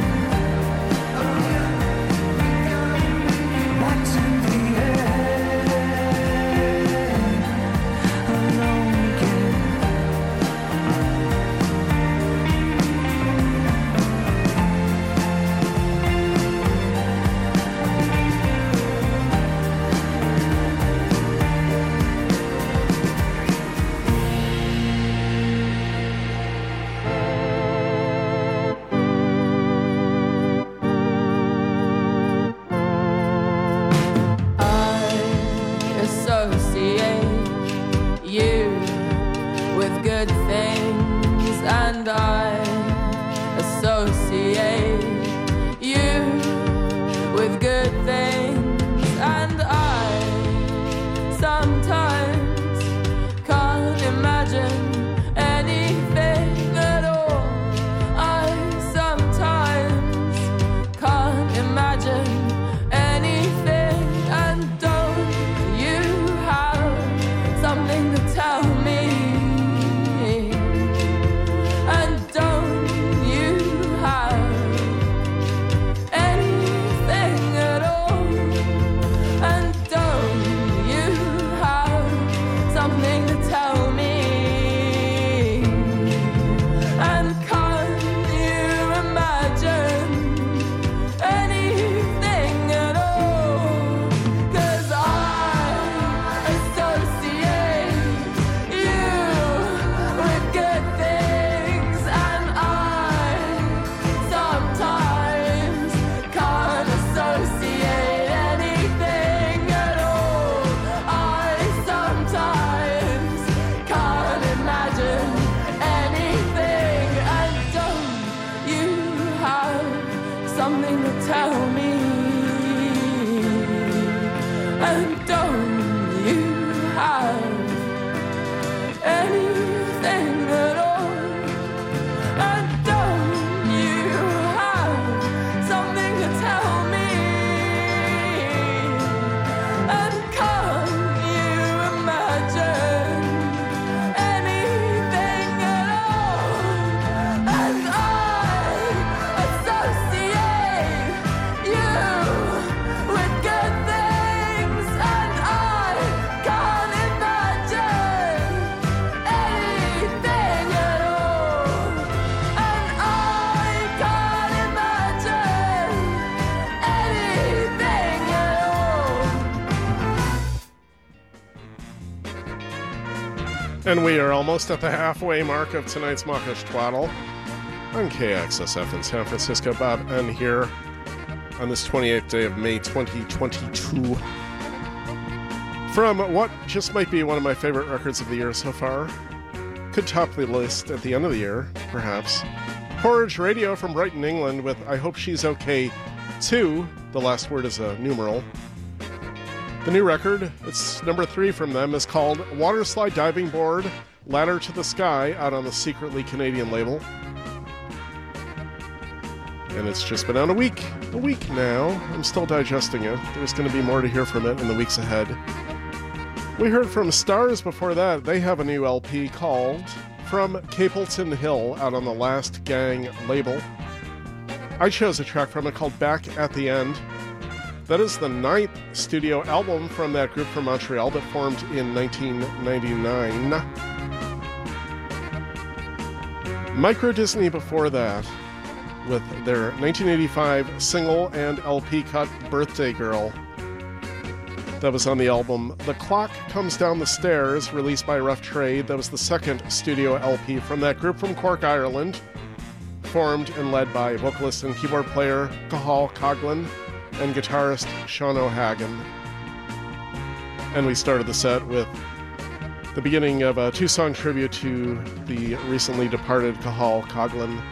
something to tell me. And don't you have anything at all? And don't you have something to tell me? And can't you imagine anything at all? And I associate you with good things, and I can't imagine anything at all. And I can't imagine anything at all. And we are almost at the halfway mark of tonight's mawkish twaddle on KXSF in San Francisco. Bob N here on this 28th day of May 2022. From what just might be one of my favorite records of the year so far, could top the list at the end of the year, perhaps. Porridge Radio from Brighton, England with I Hope She's Okay 2. The last word is a numeral. The new record, it's number 3 from them, is called Waterslide Diving Board, Ladder to the Sky, out on the secretly Canadian label. And it's just been out a week now. I'm still digesting it. There's going to be more to hear from it in the weeks ahead. We heard from Stars before that. They have a new LP called From Capleton Hill, out on the Last Gang label. I chose a track from it called Back at the End. That is the 9th studio album from that group from Montreal that formed in 1999. Micro Disney before that with their 1985 single and LP cut Birthday Girl. That was on the album The Clock Comes Down the Stairs, released by Rough Trade. That was the 2nd studio LP from that group from Cork, Ireland, formed and led by vocalist and keyboard player Cahal Coghlan and guitarist Sean O'Hagan. And we started the set with the beginning of a 2-song tribute to the recently departed Cahal Coghlan,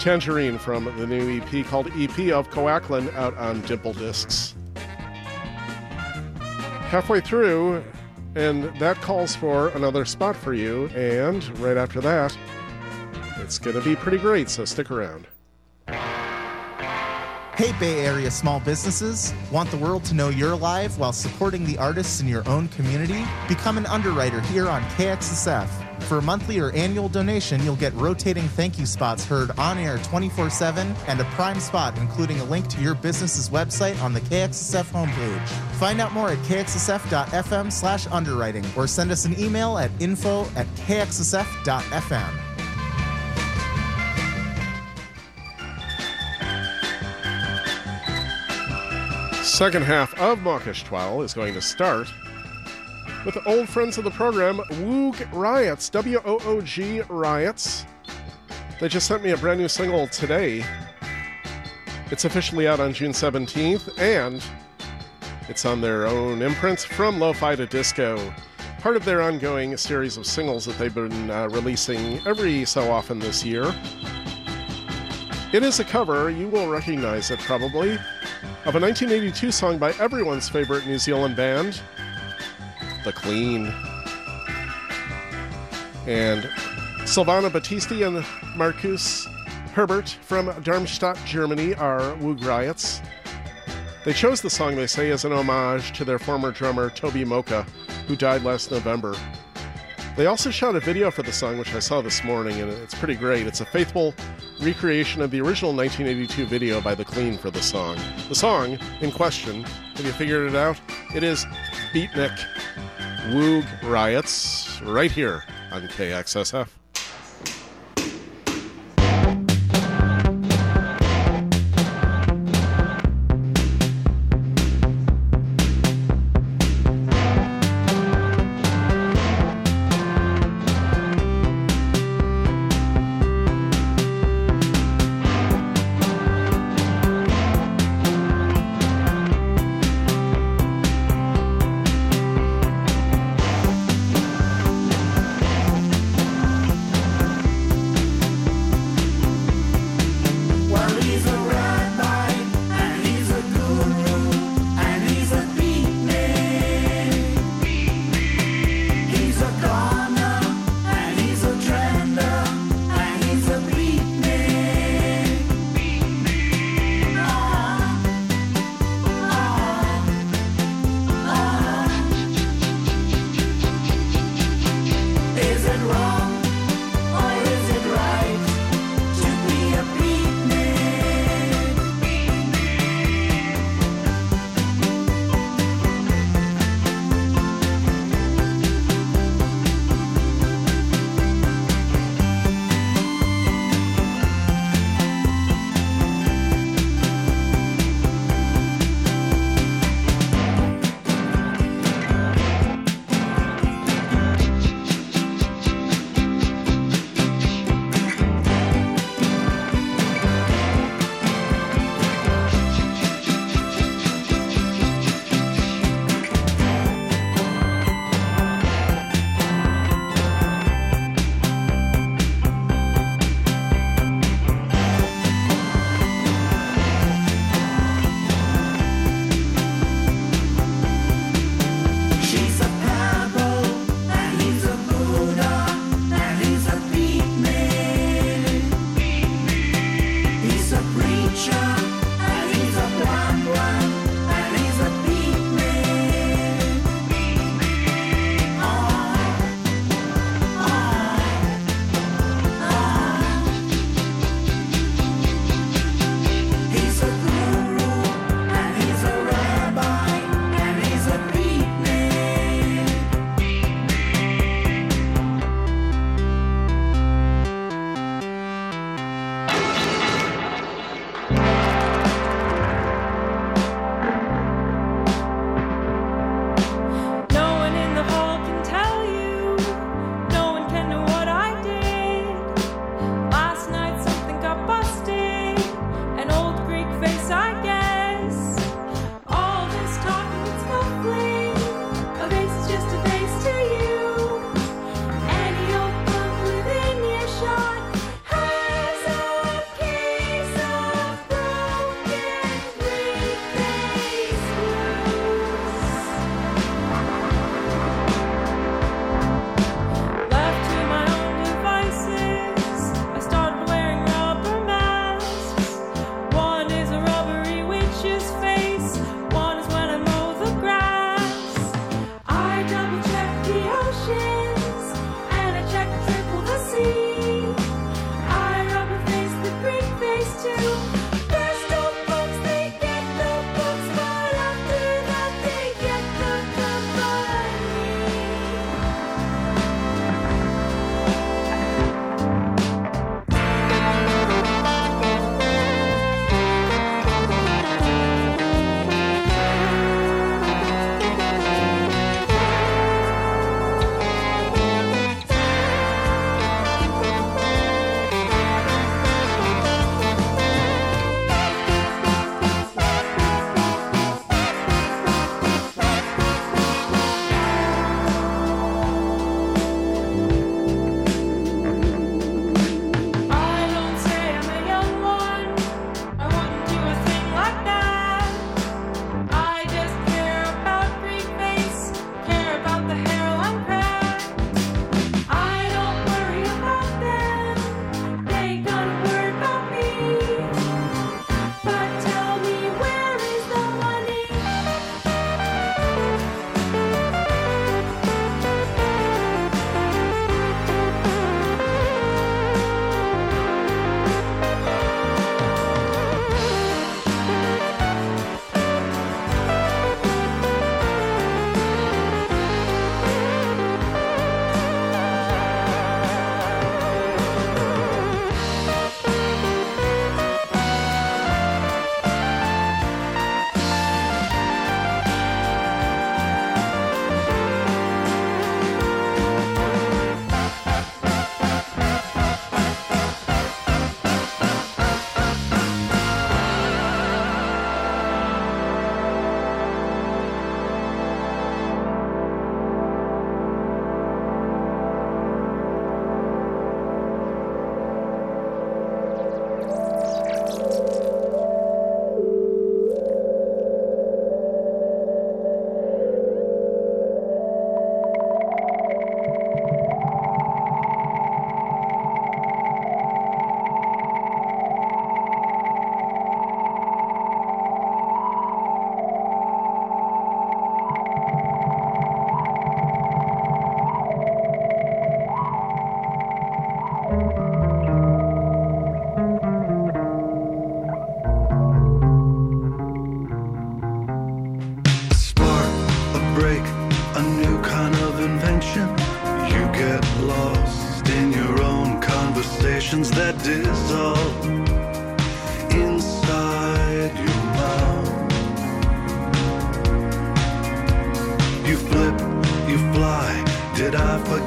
Tangerine, from the new EP called EP of Coaklin, out on Dimple Discs. Halfway through, and that calls for another spot for you, and right after that, it's going to be pretty great, so stick around. Hey Bay Area small businesses, want the world to know you're alive while supporting the artists in your own community? Become an underwriter here on KXSF. For a monthly or annual donation, you'll get rotating thank you spots heard on air 24/7 and a prime spot, including a link to your business's website on the KXSF homepage. Find out more at kxsf.fm/underwriting or send us an email at info@kxsf.fm. Second half of Mawkish Twaddle is going to start with the old friends of the program, Woog Riots, W-O-O-G Riots. They just sent me a brand new single today. It's officially out on June 17th, and it's on their own imprint, From Lo-Fi to Disco, part of their ongoing series of singles that they've been releasing every so often this year. It is a cover, you will recognize it probably, of a 1982 song by everyone's favorite New Zealand band, The Clean. And Silvana Battisti and Marcus Herbert from Darmstadt, Germany, are Woog Riots. They chose the song, they say, as an homage to their former drummer, Toby Moka, who died last November. They also shot a video for the song, which I saw this morning, and it's pretty great. It's a faithful recreation of the original 1982 video by The Clean for the song. The song in question, have you figured it out? It is Beatnik, Woog Riots, right here on KXSF.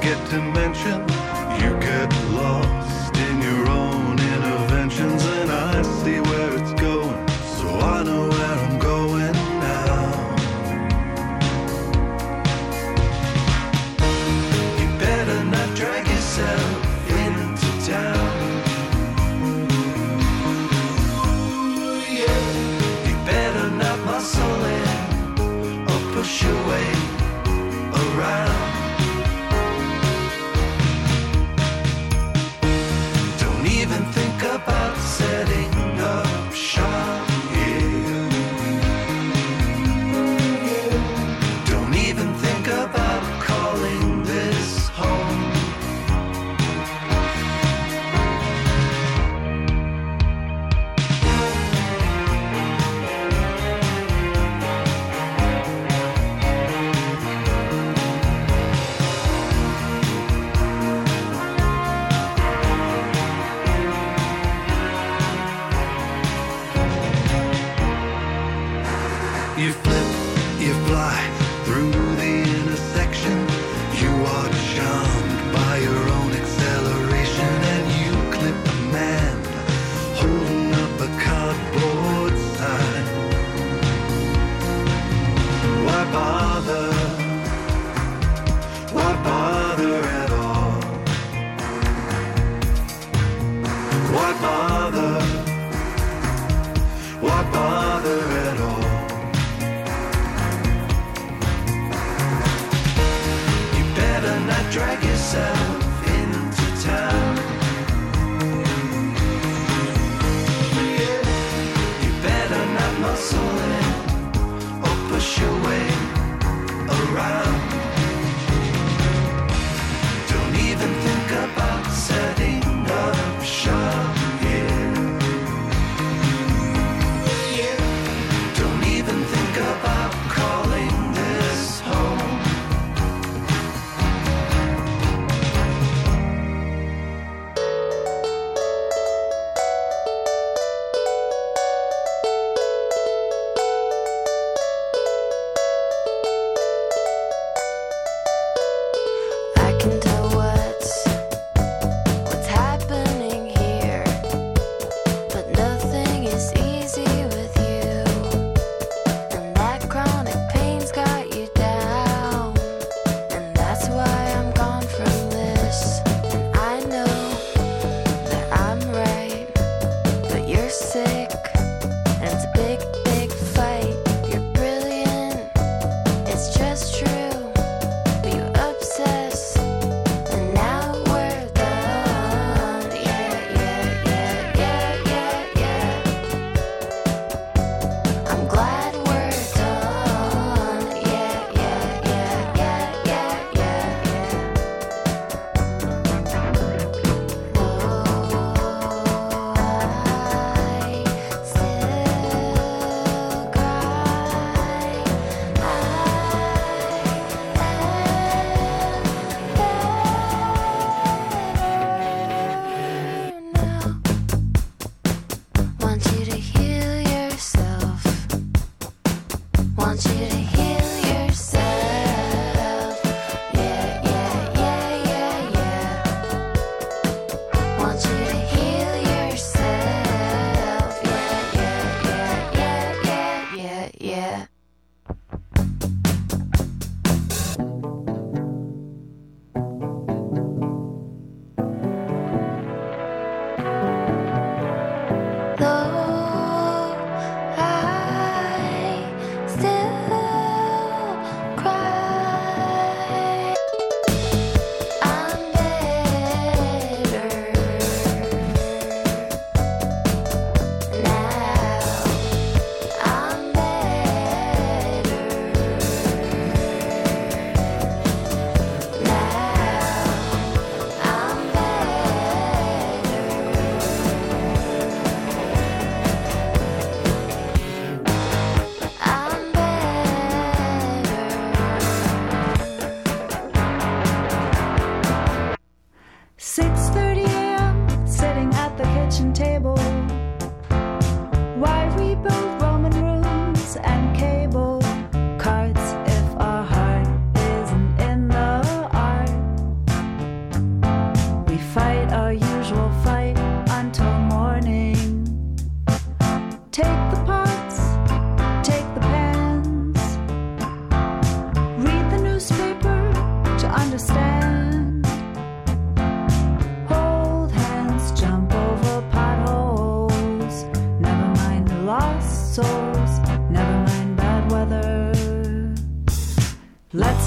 forget to mention you get lost in your own interventions, and I see where it's going, so I know where I'm going now. You better not drag yourself into town. Push your way around. Don't even think about setting up shop here. Don't even think about calling this home.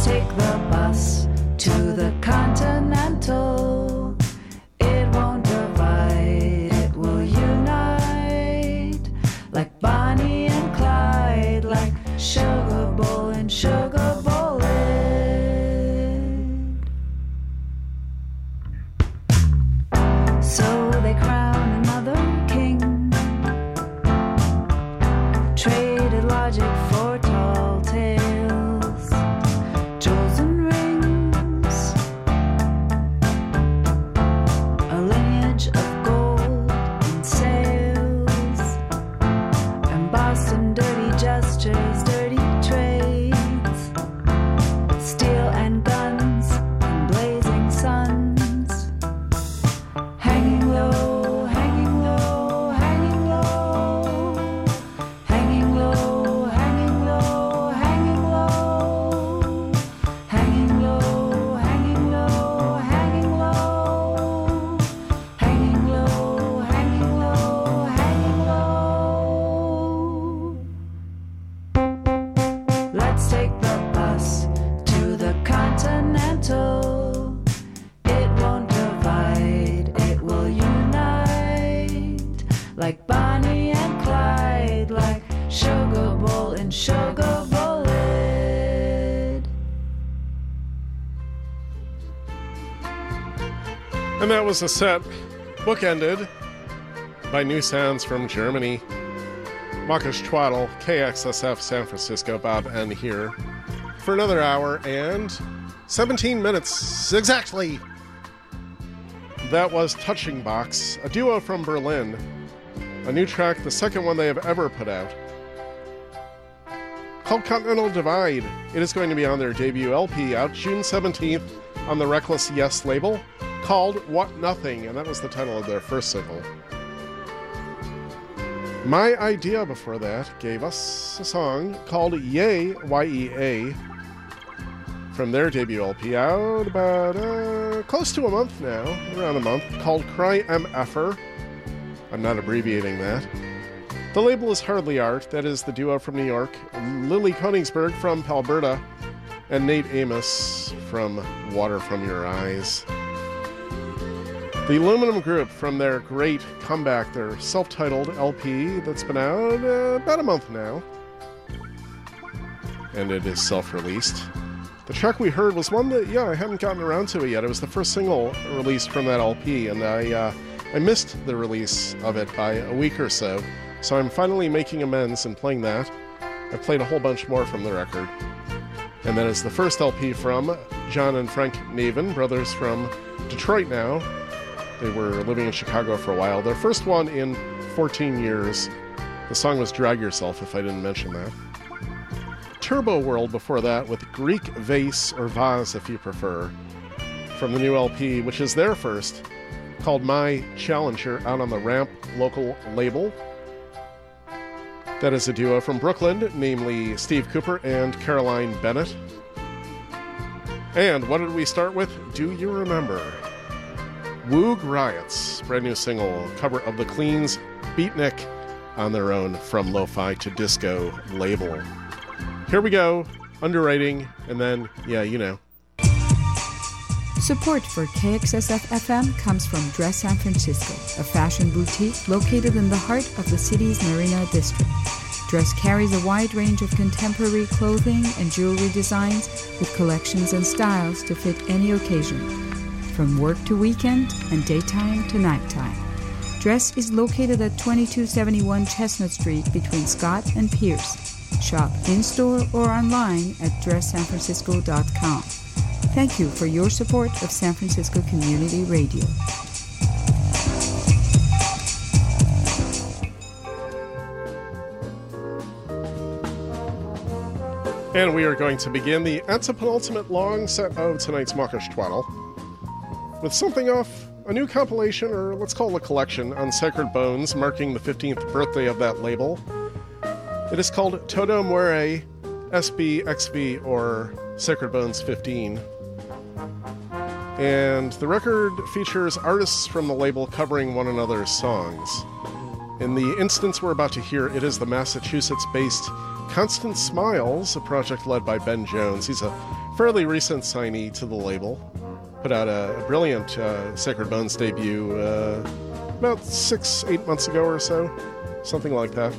Let's take the bus to the Continental. It won't divide, it will unite. Like Bonnie and Clyde, like Sugar Bowl and Sugar Bowling. So they crown another king. Traded logic for tall tales, chosen rings, a lineage of gold and sails, and Boston dirty gestures, dirty trades, steel and guns and blazing suns, hanging low. And that was a set bookended by new sounds from Germany. Mawkish Twaddle, KXSF San Francisco, Bob N here for another hour and 17 minutes exactly. That was Touching Box, a duo from Berlin. A new track, the second one they have ever put out, called Continental Divide. It is going to be on their debut LP out June 17th on the Reckless Yes label, called What Nothing, and that was the title of their first single. My Idea before that gave us a song called Yea, Y-E-A, from their debut LP out about close to a month now, around a month, called Cry MF'er. I'm not abbreviating that. The label is Hardly Art. That is the duo from New York, Lily Konigsberg from Palberta, and Nate Amos from Water From Your Eyes. The Aluminum Group from their great comeback, their self-titled LP that's been out about a month now, and it is self-released. The track we heard was one that, I haven't gotten around to it yet. It was the first single released from that LP, and I missed the release of it by a week or so, so I'm finally making amends and playing that. I played a whole bunch more from the record. And that is the first LP from John and Frank Navin, brothers from Detroit now. They were living in Chicago for a while. Their first one in 14 years. The song was Drag Yourself, if I didn't mention that. Turbo World before that with Greek Vase, or Vase if you prefer, from the new LP, which is their first, called My Challenger, out on the Ramp local label. That is a duo from Brooklyn, namely Steve Cooper and Caroline Bennett. And what did we start with? Do you remember? Woog Riot's brand new single, cover of The Clean's Beatnik, on their own From Lo-Fi to Disco label. Here we go, Underwriting, and then, Support for KXSF-FM comes from Dress San Francisco, a fashion boutique located in the heart of the city's Marina district. Dress carries a wide range of contemporary clothing and jewelry designs with collections and styles to fit any occasion, from work to weekend and daytime to nighttime. Dress is located at 2271 Chestnut Street between Scott and Pierce. Shop in-store or online at dresssanfrancisco.com. Thank you for your support of San Francisco Community Radio. And we are going to begin the antepenultimate long set of tonight's Mawkish Twaddle with something off a new compilation, or let's call it a collection, on Sacred Bones, marking the 15th birthday of that label. It is called Todo Muere SBXB, or Sacred Bones 15. And the record features artists from the label covering one another's songs. In the instance we're about to hear, it is the Massachusetts-based Constant Smiles, a project led by Ben Jones. He's a fairly recent signee to the label. Put out a brilliant Sacred Bones debut about 6-8 months ago or so, something like that.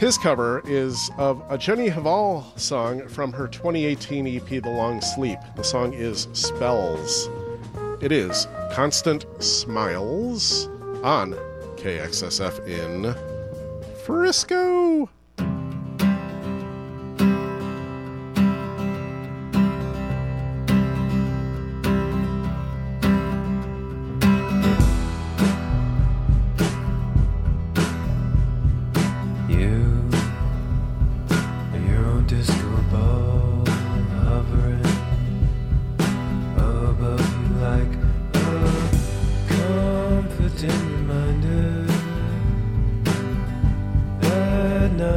His cover is of a Jenny Haval song from her 2018 EP, The Long Sleep. The song is Spells. It is Constant Smiles on KXSF in Frisco. No.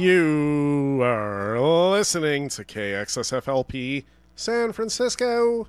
You are listening to KXSFLP San Francisco.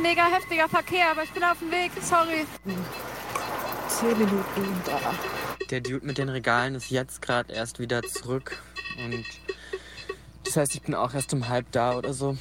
Mega heftiger Verkehr, aber ich bin auf dem Weg, sorry. 10 Minuten da. Der Dude mit den Regalen ist jetzt gerade erst wieder zurück und das heißt, ich bin auch erst um 9:30 da oder so.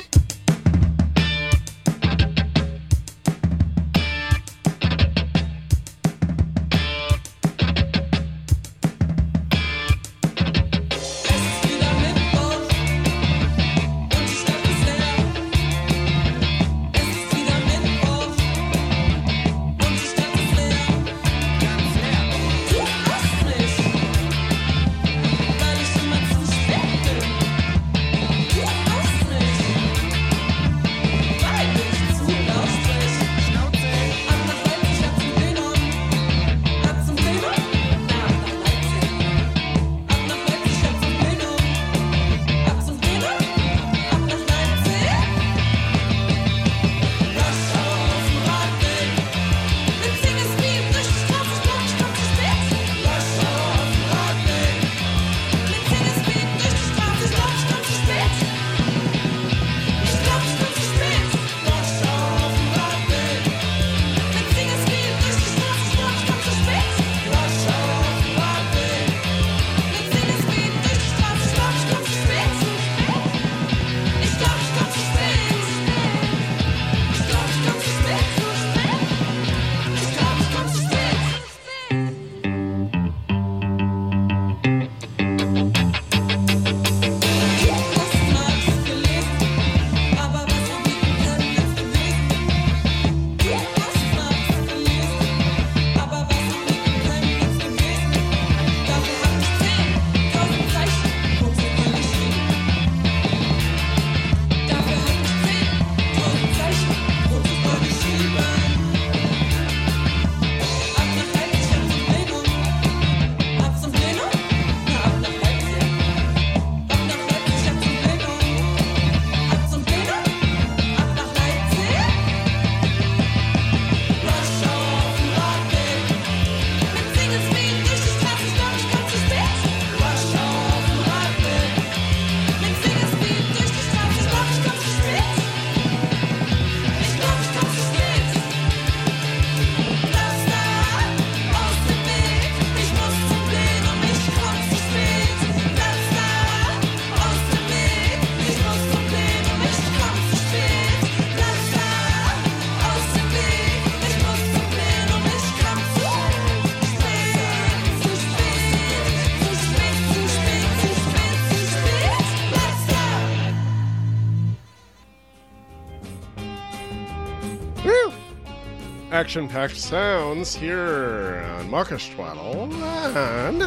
action-packed sounds here on Marcushtwaddle and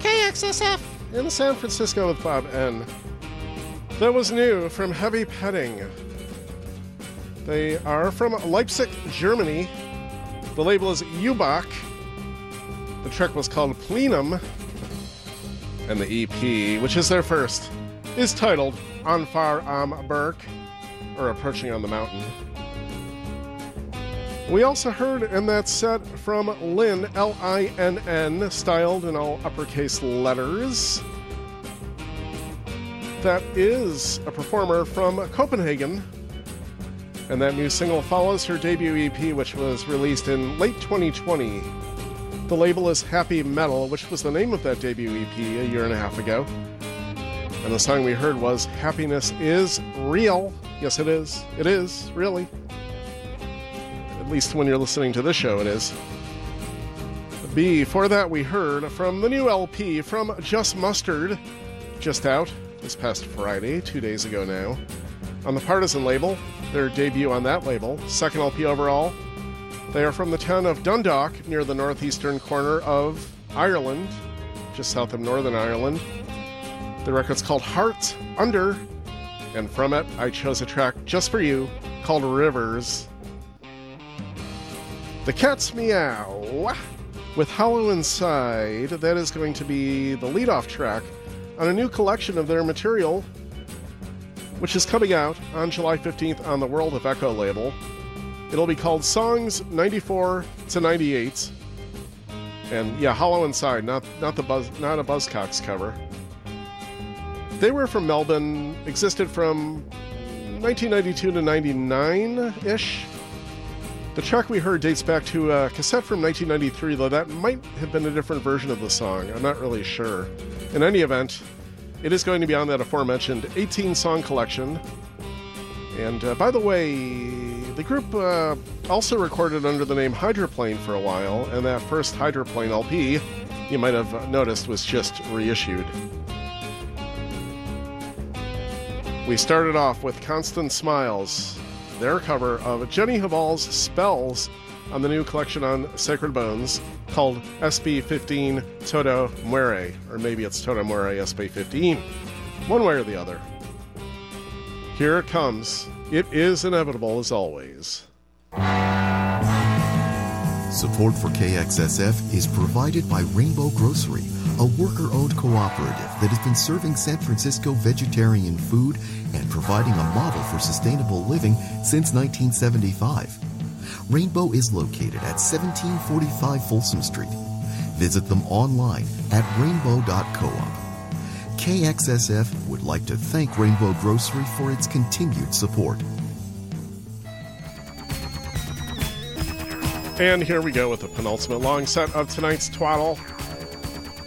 KXSF in San Francisco with Bob N. That was new from Heavy Petting. They are from Leipzig, Germany. The label is Ubach. The track was called Plenum. And the EP, which is their first, is titled On Far Am Berg, or Approaching on the Mountain. We also heard in that set from Lynn, Linn, styled in all uppercase letters. That is a performer from Copenhagen. And that new single follows her debut EP, which was released in late 2020. The label is Happy Metal, which was the name of that debut EP a year and a half ago. And the song we heard was Happiness Is Real. Yes, it is. It is, really. At least when you're listening to this show, it is. Before that, we heard from the new LP from Just Mustard, just out this past Friday, 2 days ago now, on the Partisan label, their debut on that label, second LP overall. They are from the town of Dundalk, near the northeastern corner of Ireland, just south of Northern Ireland. The record's called Hearts Under, and from it, I chose a track just for you called Rivers. The Cat's Meow with Hollow Inside. That is going to be the lead-off track on a new collection of their material, which is coming out on July 15th on the World of Echo label. It'll be called Songs 94 to 98. And yeah, Hollow Inside, not a Buzzcocks cover. They were from Melbourne, existed from 1992 to 99-ish. The track we heard dates back to a cassette from 1993, though that might have been a different version of the song. I'm not really sure. In any event, it is going to be on that aforementioned 18-song collection. And by the way, the group also recorded under the name Hydroplane for a while, and that first Hydroplane LP, you might have noticed, was just reissued. We started off with Constant Smiles, their cover of Jenny Haval's Spells on the new collection on Sacred Bones called SB15 Todo Muere, or maybe it's Todo Muere SB15, one way or the other. Here it comes. It is inevitable, as always. Support for KXSF is provided by Rainbow Grocery, a worker-owned cooperative that has been serving San Francisco vegetarian food and providing a model for sustainable living since 1975. Rainbow is located at 1745 Folsom Street. Visit them online at rainbow.coop. KXSF would like to thank Rainbow Grocery for its continued support. And here we go with the penultimate long set of tonight's twaddle.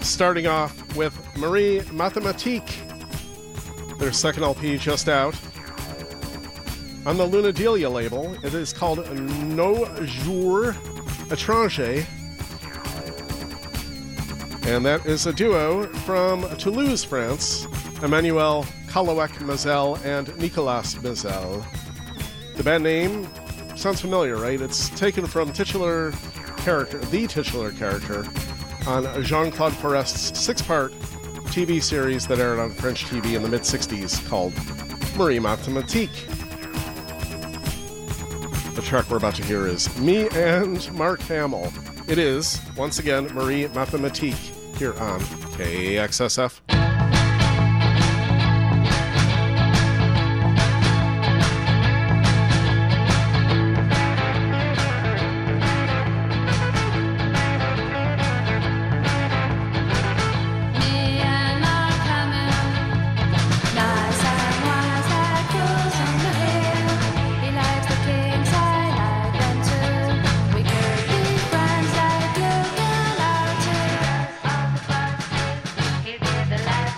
Starting off with Marie Mathematique, their second LP just out. On the Lunadelia label, it is called No Jour Étranger. And that is a duo from Toulouse, France, Emmanuel Kalawek-Mazel and Nicolas Mazel. The band name sounds familiar, right? It's taken from the titular character, on Jean-Claude Forest's six-part TV series that aired on French TV in the mid-60s called Marie Mathematique. The track we're about to hear is Me and Mark Hamill. It is, once again, Marie Mathematique here on KXSF. The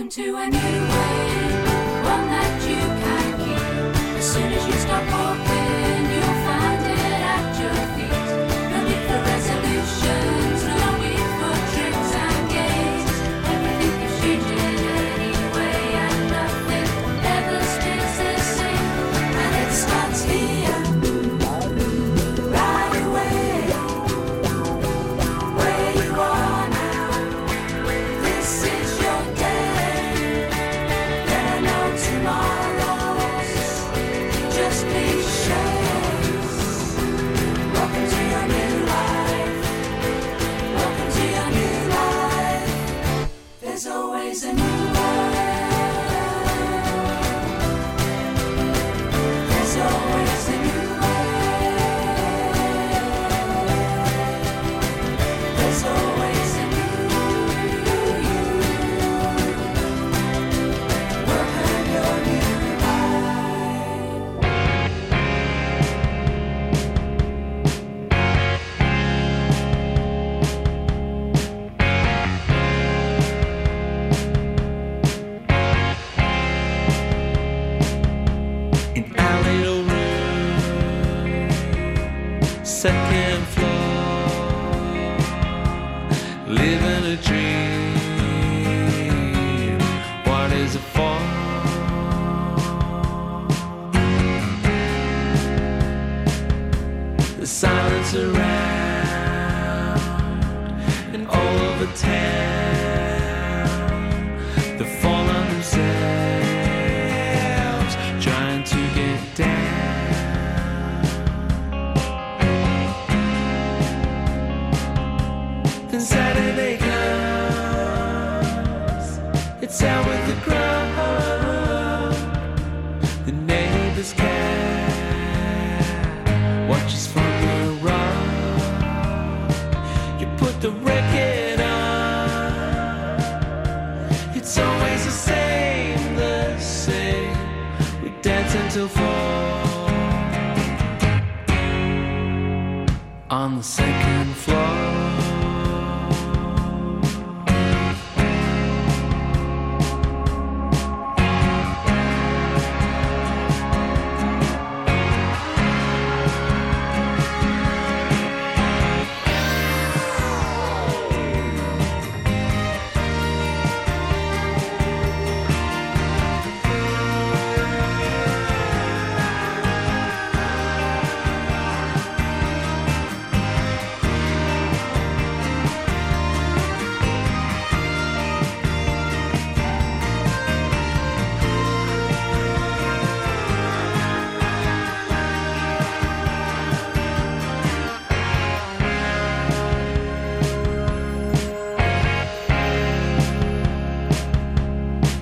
Welcome to a new way, one that you can't keep. As soon as you stop walking, you'll find it at your feet. No need for resolutions, no need for tricks and games. Everything is changing anyway, and nothing ever stays the same. And it starts here, right away, where you are now. This is your day. There's always a new way. There's always a new way. There's always a new you. Welcome your new life. Second floor, living a dream. What is it for? The silence around and all over town. The fallen themselves trying to get down. Saturday comes, it's out with the crowd. The neighbor's cat watches from the road. You put the record on, it's always the same, we dance until four on the second floor.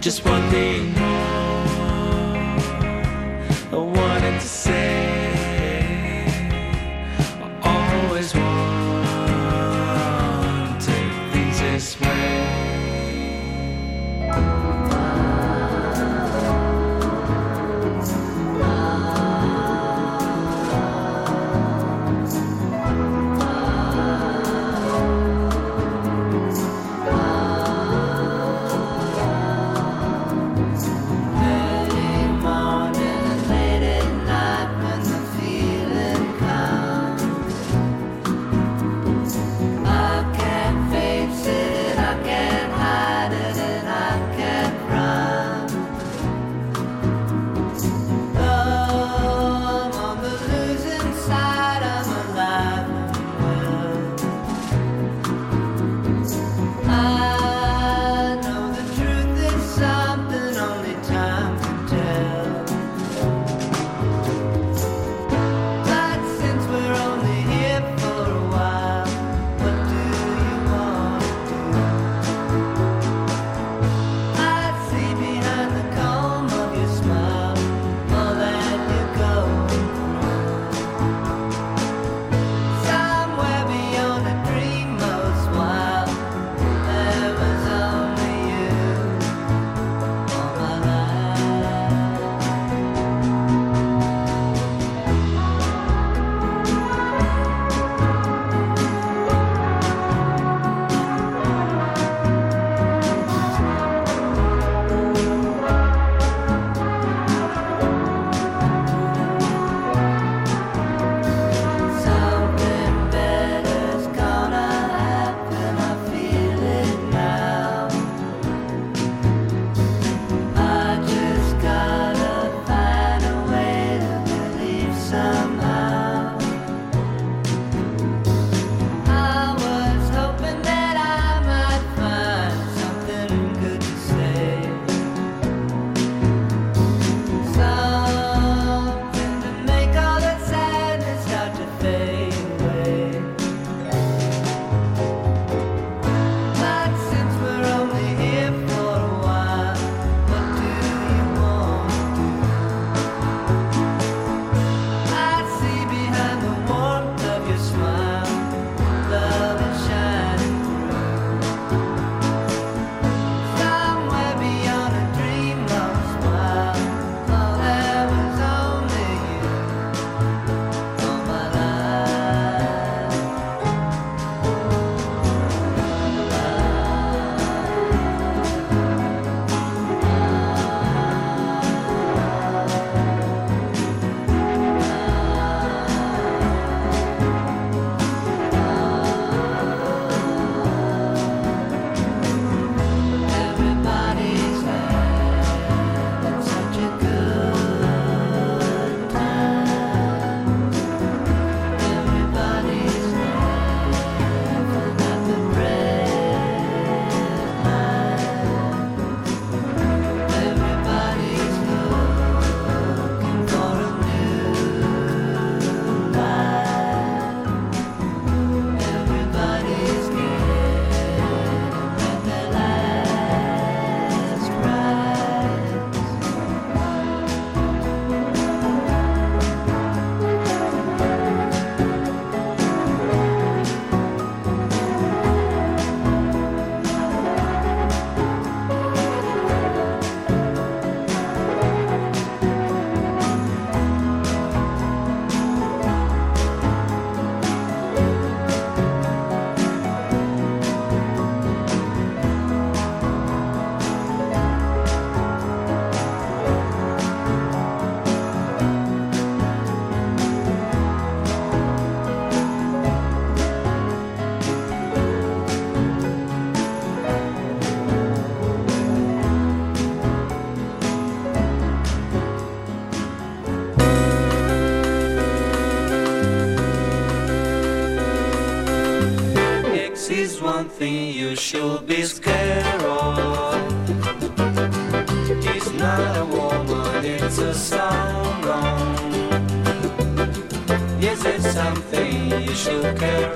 Just one thing more I wanted to say. I always wanted things this way. nothing you should be scared of. It's not a woman, it's a song. Yes, it's something you should care.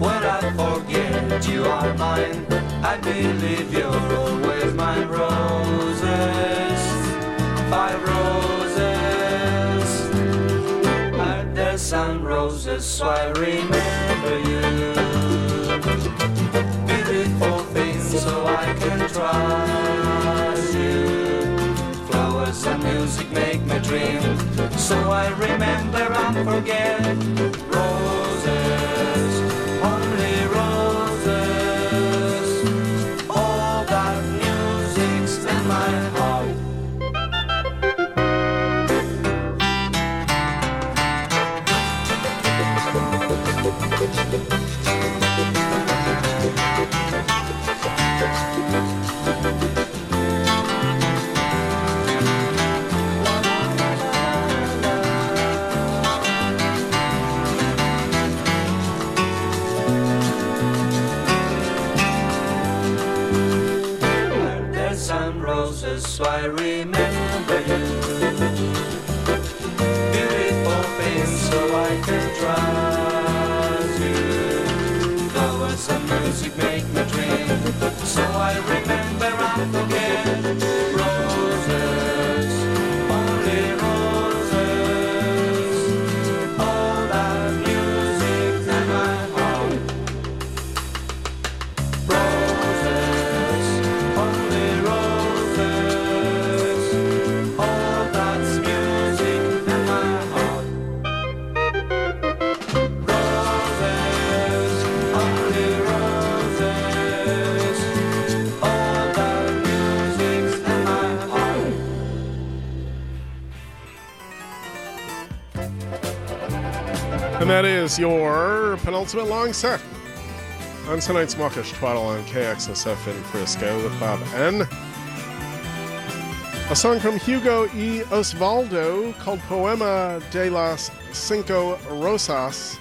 When I forget you are mine, I believe you're always my roses. 5 roses. Are there some roses so I remember you? Beautiful things so I can trust you. Flowers and music make me dream, so I remember and forget. Roses, only roses. All that music's in my heart. So I remember you. Beautiful things so I can trust you. Flowers and music make me dream, so I remember and forget. Roses, only roses. All that music in my heart. Roses, only roses. And that is your penultimate long set on tonight's mawkish twaddle on KXSF in Frisco with Bob N. A song from Hugo E. Osvaldo called Poema de las Cinco Rosas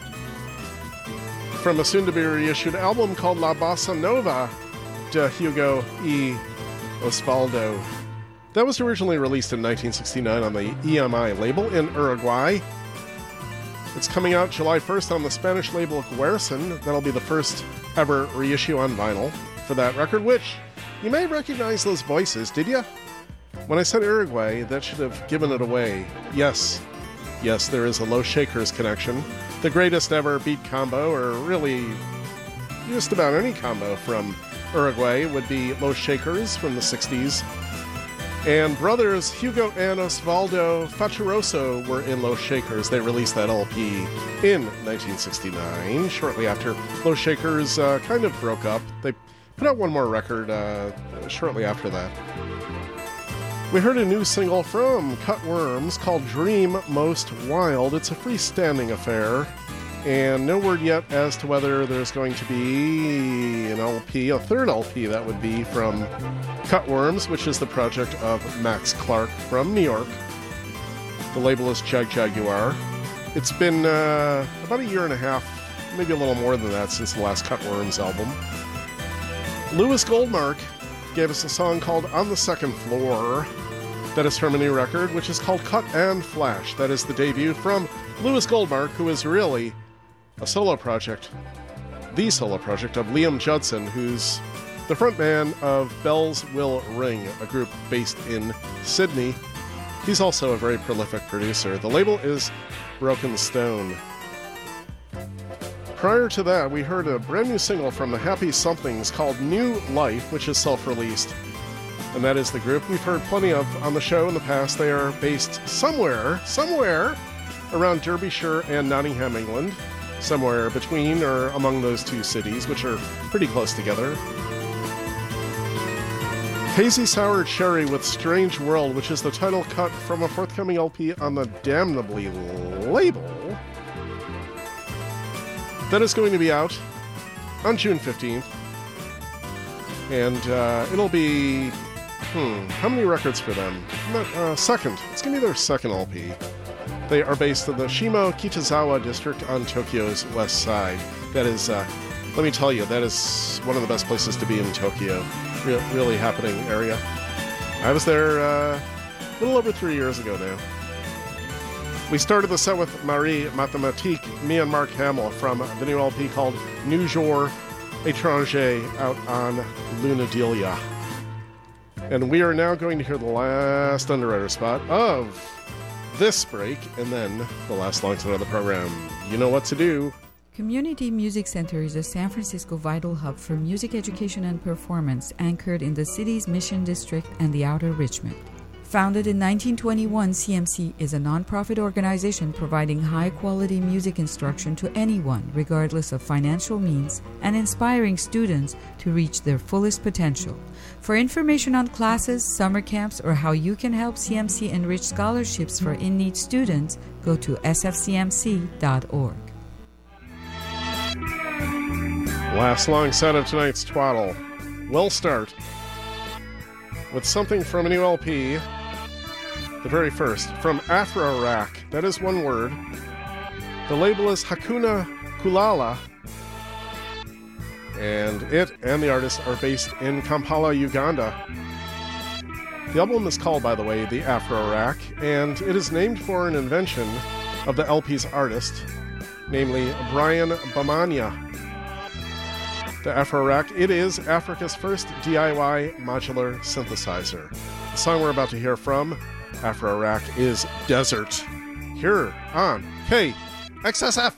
from a soon-to-be reissued album called La Bossa Nova de Hugo E. Osvaldo. That was originally released in 1969 on the EMI label in Uruguay. It's coming out July 1st on the Spanish label Guerson. That'll be the first ever reissue on vinyl for that record, which you may recognize those voices, did you? When I said Uruguay, that should have given it away. Yes, there is a Los Shakers connection. The greatest ever beat combo, or really just about any combo from Uruguay, would be Los Shakers from the 60s. And brothers Hugo and Osvaldo Fatuoso were in Los Shakers. They released that LP in 1969, shortly after Los Shakers kind of broke up. They put out one more record shortly after that. We heard a new single from Cutworms called Dream Most Wild. It's a freestanding affair, and no word yet as to whether there's going to be an LP, a third LP that would be, from Cutworms, which is the project of Max Clark from New York. The label is Jag Jaguar. It's been about a year and a half, maybe a little more than that, since the last Cutworms album. Lewis Goldmark gave us a song called On the Second Floor. That is from a new record, which is called Cut and Flash. That is the debut from Lewis Goldmark, who is really the solo project of Liam Judson, who's the frontman of Bells Will Ring, a group based in Sydney. He's also a very prolific producer. The label is Broken Stone. Prior to that, we heard a brand new single from the Happy Somethings called New Life, which is self-released. And that is the group we've heard plenty of on the show in the past. They are based somewhere around Derbyshire and Nottingham, England, somewhere between or among those two cities, which are pretty close together. Hazy Sour Cherry with Strange World, which is the title cut from a forthcoming LP on the Damnably label. That is going to be out on June 15th, and it'll be, how many records for them? Second. It's going to be their second LP. They are based in the Shimo Kitazawa district on Tokyo's west side. That is let me tell you, that is one of the best places to be in Tokyo. Really happening area. I was there a little over 3 years ago now. We started the set with Marie Mathematique, me and Mark Hamill from the new LP called New Jour Étranger out on Lunadelia. And we are now going to hear the last Underwriter spot of this break and then the last long set of the program. You know what to do. Community Music Center is a San Francisco vital hub for music education and performance anchored in the city's Mission District and the Outer Richmond. Founded in 1921, CMC is a nonprofit organization providing high-quality music instruction to anyone, regardless of financial means, and inspiring students to reach their fullest potential. For information on classes, summer camps, or how you can help CMC enrich scholarships for in-need students, go to sfcmc.org. Last long set of tonight's twaddle. We'll start with something from a new LP. The very first, from Afrorack. That is one word. The label is Hakuna Kulala. And it and the artist are based in Kampala, Uganda. The album is called, by the way, The Afrorack, and it is named for an invention of the LP's artist, namely Brian Bamanya. The Afrorack, it is Africa's first DIY modular synthesizer. The song we're about to hear from Afrorack is Desert, here on KXSF.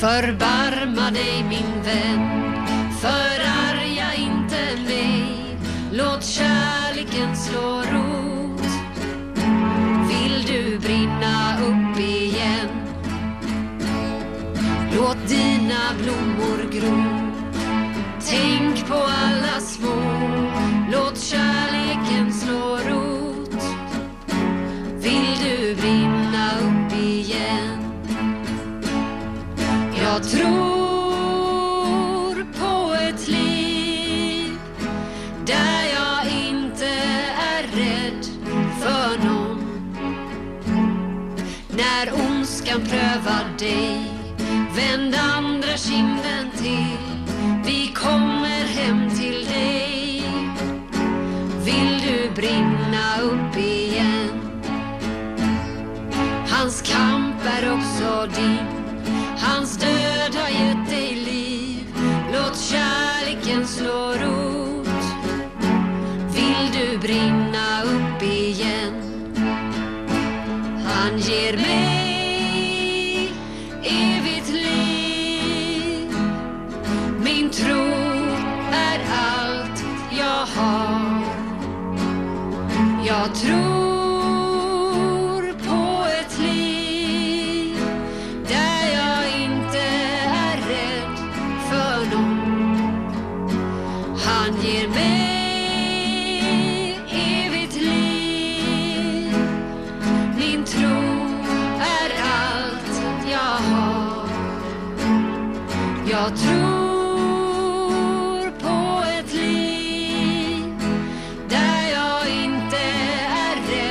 Förbarma dig min vän, förarga inte mig. Låt kärleken slå rot. Vill du brinna upp igen? Låt dina blommor gro. Tänk på alla små. Låt kärleken slå rot. Vill du brinna upp igen? Jag tror på ett liv där jag inte är rädd för någon. När ondskan prövar dig, vänd andra kinden till. Vi kommer hem till dig. Vill du brinna upp igen? Hans kamp är också din. Hans död har gett dig liv. Låt kärleken slå rot. Vill du brinna upp igen? Han ger mig evigt liv. Min tro är allt jag har. Jag tror på ett liv där jag inte är rädd.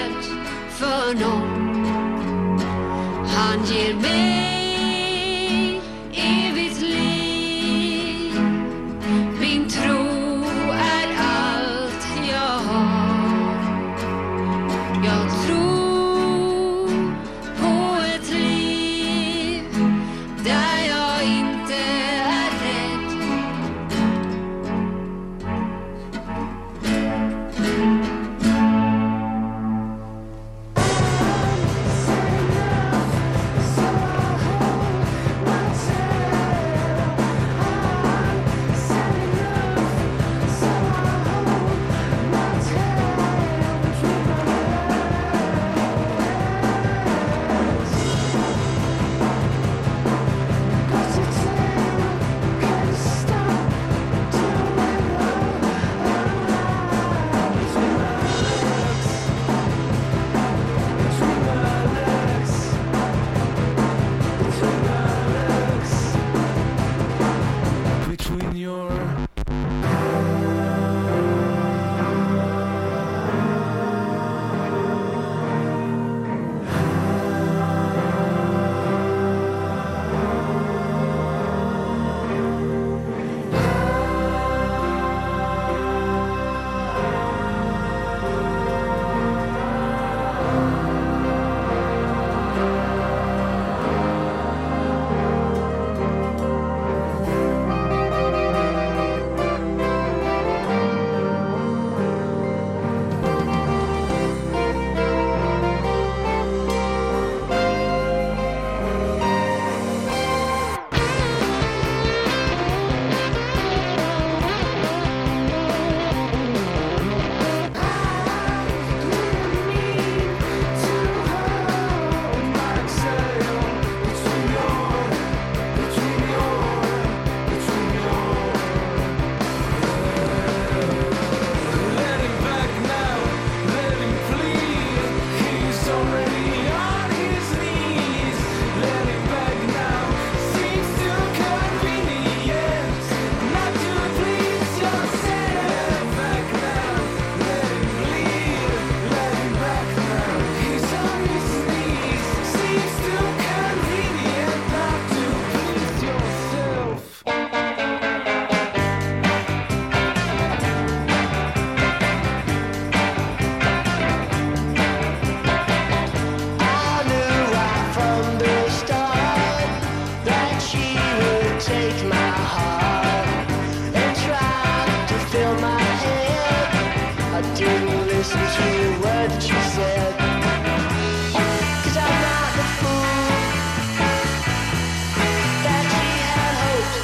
listen to a word that you said, 'cause I'm not the fool that she had hoped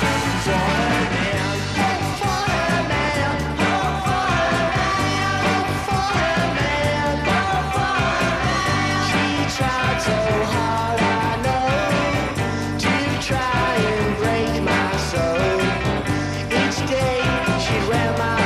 for. A man, hope for a man, hope for a man, hope for a man, hope for a man. She tried so hard, I know, to try and break my soul. Each day she'd wear my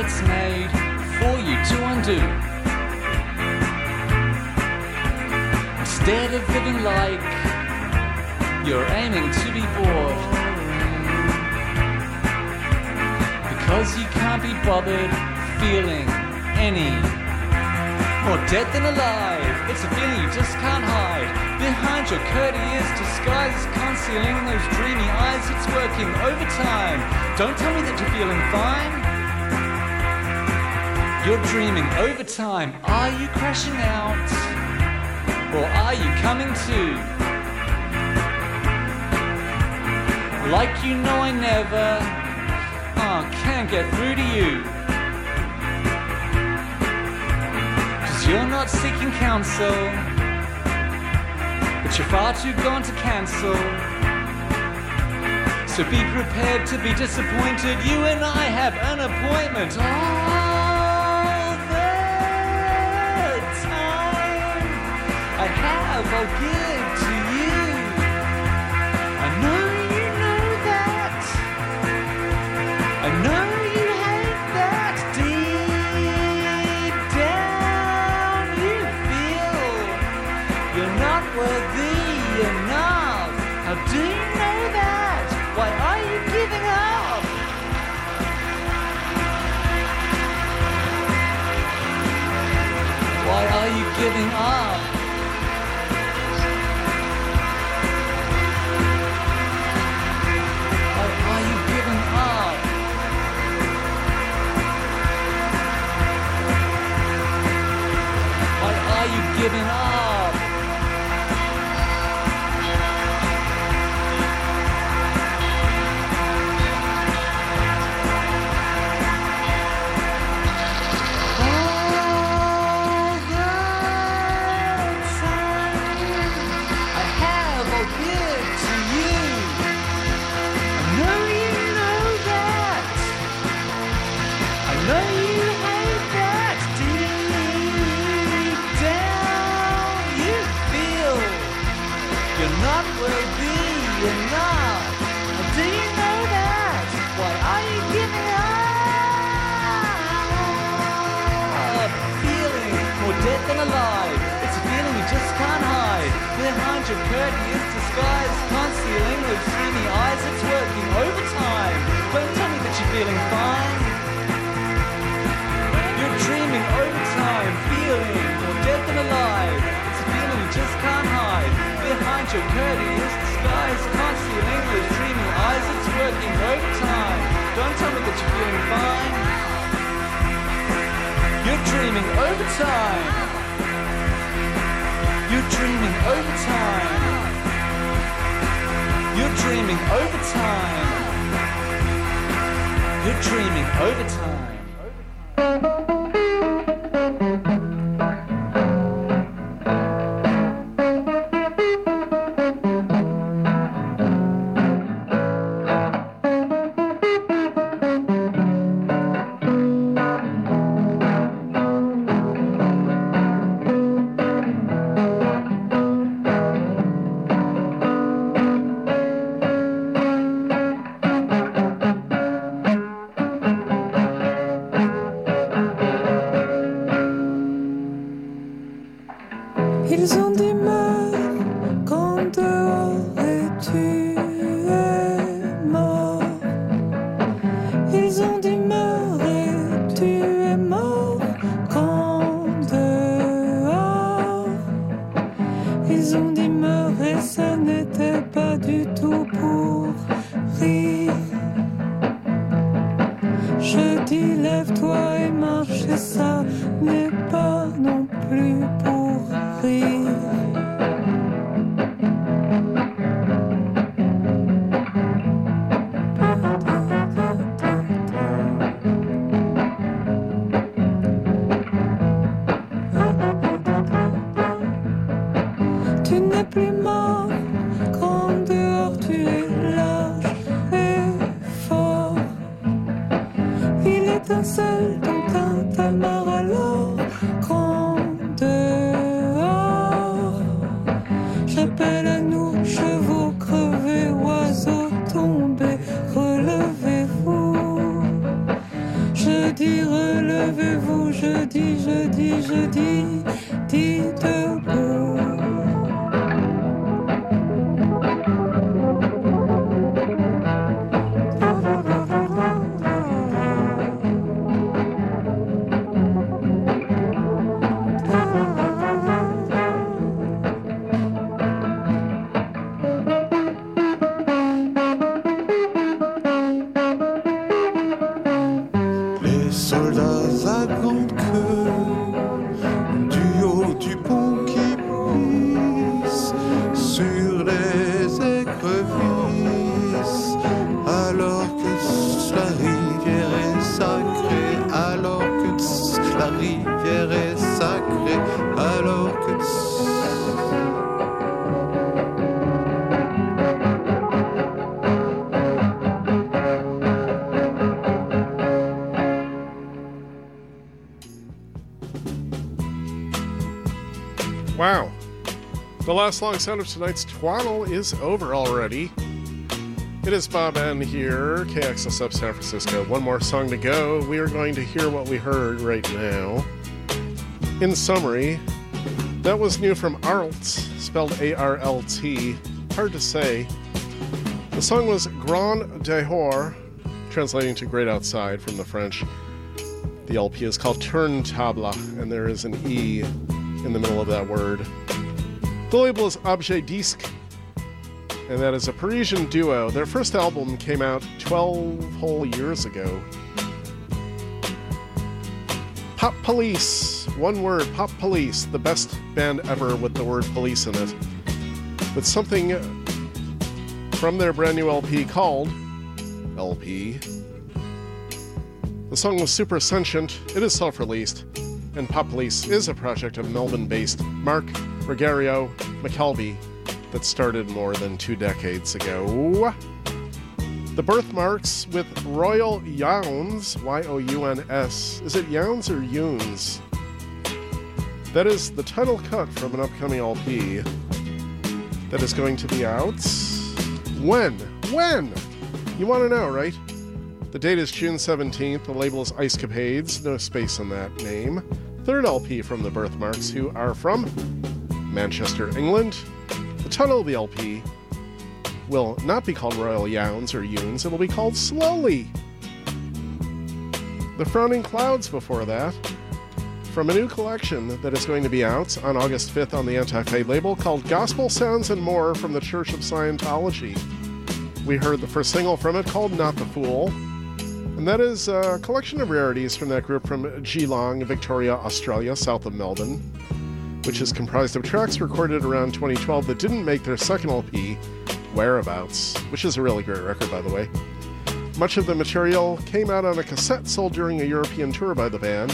it's made for you to undo. Instead of living like you're aiming to be bored, because you can't be bothered feeling any more dead than alive. It's a feeling you just can't hide. Behind your courteous disguises, concealing those dreamy eyes, it's working overtime. Don't tell me that you're feeling fine. You're dreaming overtime. Are you crashing out? Or are you coming to? Like you know I never can't get through to you. 'Cause you're not seeking counsel, but you're far too gone to cancel. So be prepared to be disappointed. You and I have an appointment all the time. I have, I'll give to you. I know you know that. I know you hate that. Deep down you feel you're not worthy. How do you know that? Why are you giving up? Why are you giving up? Why are you giving up? Why are you giving up? Alive. It's a feeling you just can't hide. Behind your courteous disguise, concealing those dreamy eyes, it's working overtime. Don't tell me that you're feeling fine. You're dreaming overtime, feeling more dead than alive. It's a feeling you just can't hide. Behind your courteous disguise, concealing those dreamy eyes, it's working overtime. Don't tell me that you're feeling fine. You're dreaming overtime. You're dreaming overtime. You're dreaming overtime. You're dreaming overtime. Dear si je dis, dites vous. Wow, the last song sound of tonight's twaddle is over already. It is Bob N here, KXSF San Francisco. One more song to go. We are going to hear what we heard right now. In summary, that was new from Arlt, spelled A-R-L-T, hard to say. The song was Grand Dehors, translating to Great Outside from the French. The LP is called Turntable, and there is an E in the middle of that word. The label is Objet Disque, and that is a Parisian duo. Their first album came out 12 whole years ago. Pop Police, one word, Pop Police, the best band ever with the word police in it, with something from their brand new LP called LP. The song was super sentient. It is self-released. And Pop Police is a project of Melbourne-based Mark Ruggiero McKelvey that started more than 2 decades ago. The Birthmarks with Royal Youns, Y-O-U-N-S. Is it Youns or Younes? That is the title cut from an upcoming LP that is going to be out. When? You want to know, right? The date is June 17th. The label is Ice Capades. No space in that name. Third LP from the Birthmarks, who are from Manchester, England. The title of the LP will not be called Royal Youns or Younes. It'll be called Slowly. The Frowning Clouds before that, from a new collection that is going to be out on August 5th on the Anti-Fade label called Gospel Sounds and More from the Church of Scientology. We heard the first single from it called Not the Fool. And that is a collection of rarities from that group from Geelong, Victoria, Australia, south of Melbourne, which is comprised of tracks recorded around 2012 that didn't make their second LP, Whereabouts, which is a really great record, by the way. Much of the material came out on a cassette sold during a European tour by the band,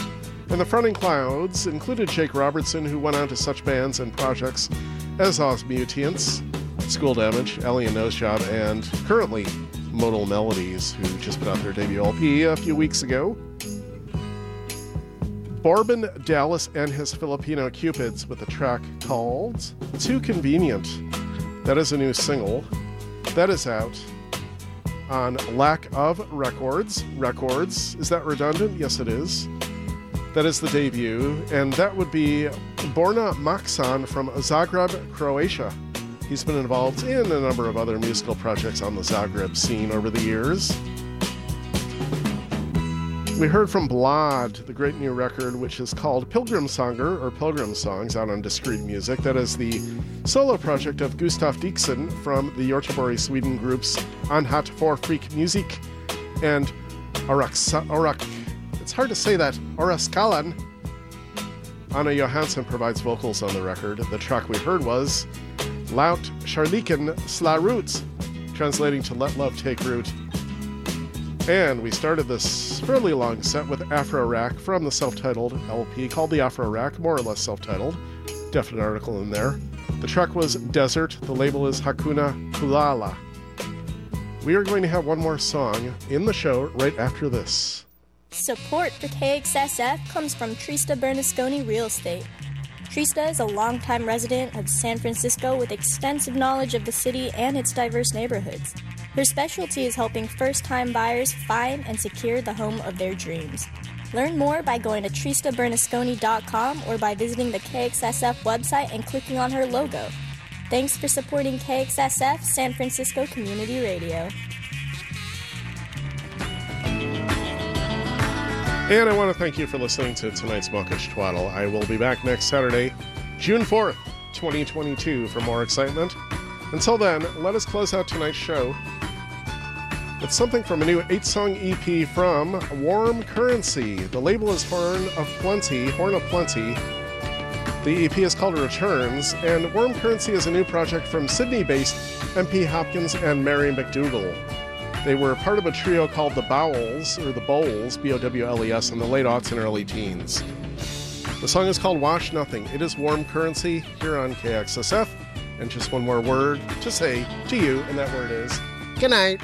and the Frowning Clouds included Jake Robertson, who went on to such bands and projects as Oz Mutants, School Damage, Alien Nosejob, and currently Modal Melodies, who just put out their debut LP a few weeks ago. Bourbon Dallas and his Filipino Cupids with a track called Too Convenient. That is a new single. That is out on Lack of Records. Records, is that redundant? Yes, it is. That is the debut, and that would be Borna Maksan from Zagreb, Croatia. He's been involved in a number of other musical projects on the Zagreb scene over the years. We heard from Blad, the great new record, which is called Pilgrim Songer, or Pilgrim Songs, out on Discreet Music. That is the solo project of Gustav Dixon from the Göteborg, Sweden groups Anhat for Freak Music and Orak. It's hard to say that. Oraskalan. Anna Johansson provides vocals on the record. The track we heard was Laut Charliken Slarut, translating to Let Love Take Root. And we started this fairly long set with Afro Rack from the self-titled LP called The Afro Rack, more or less self-titled. Definite article in there. The track was Desert. The label is Hakuna Kulala. We are going to have one more song in the show right after this. Support for KXSF comes from Trista Bernasconi Real Estate. Trista is a longtime resident of San Francisco with extensive knowledge of the city and its diverse neighborhoods. Her specialty is helping first-time buyers find and secure the home of their dreams. Learn more by going to TristaBernasconi.com or by visiting the KXSF website and clicking on her logo. Thanks for supporting KXSF, San Francisco Community Radio. And I want to thank you for listening to tonight's Mawkish Twaddle. I will be back next Saturday, June 4th, 2022, for more excitement. Until then, let us close out tonight's show with something from a new 8-song EP from Warm Currency. The label is Horn of Plenty. The EP is called Returns, and Warm Currency is a new project from Sydney-based MP Hopkins and Mary McDougall. They were part of a trio called The Bowls, or The Bowls, B-O-W-L-E-S, in the late aughts and early teens. The song is called Wash Nothing. It is Warm Currency here on KXSF. And just one more word to say to you, and that word is good night.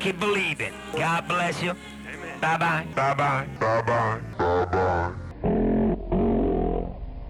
Keep believing. God bless you. Amen. Bye-bye. Bye-bye. Bye-bye. Bye-bye.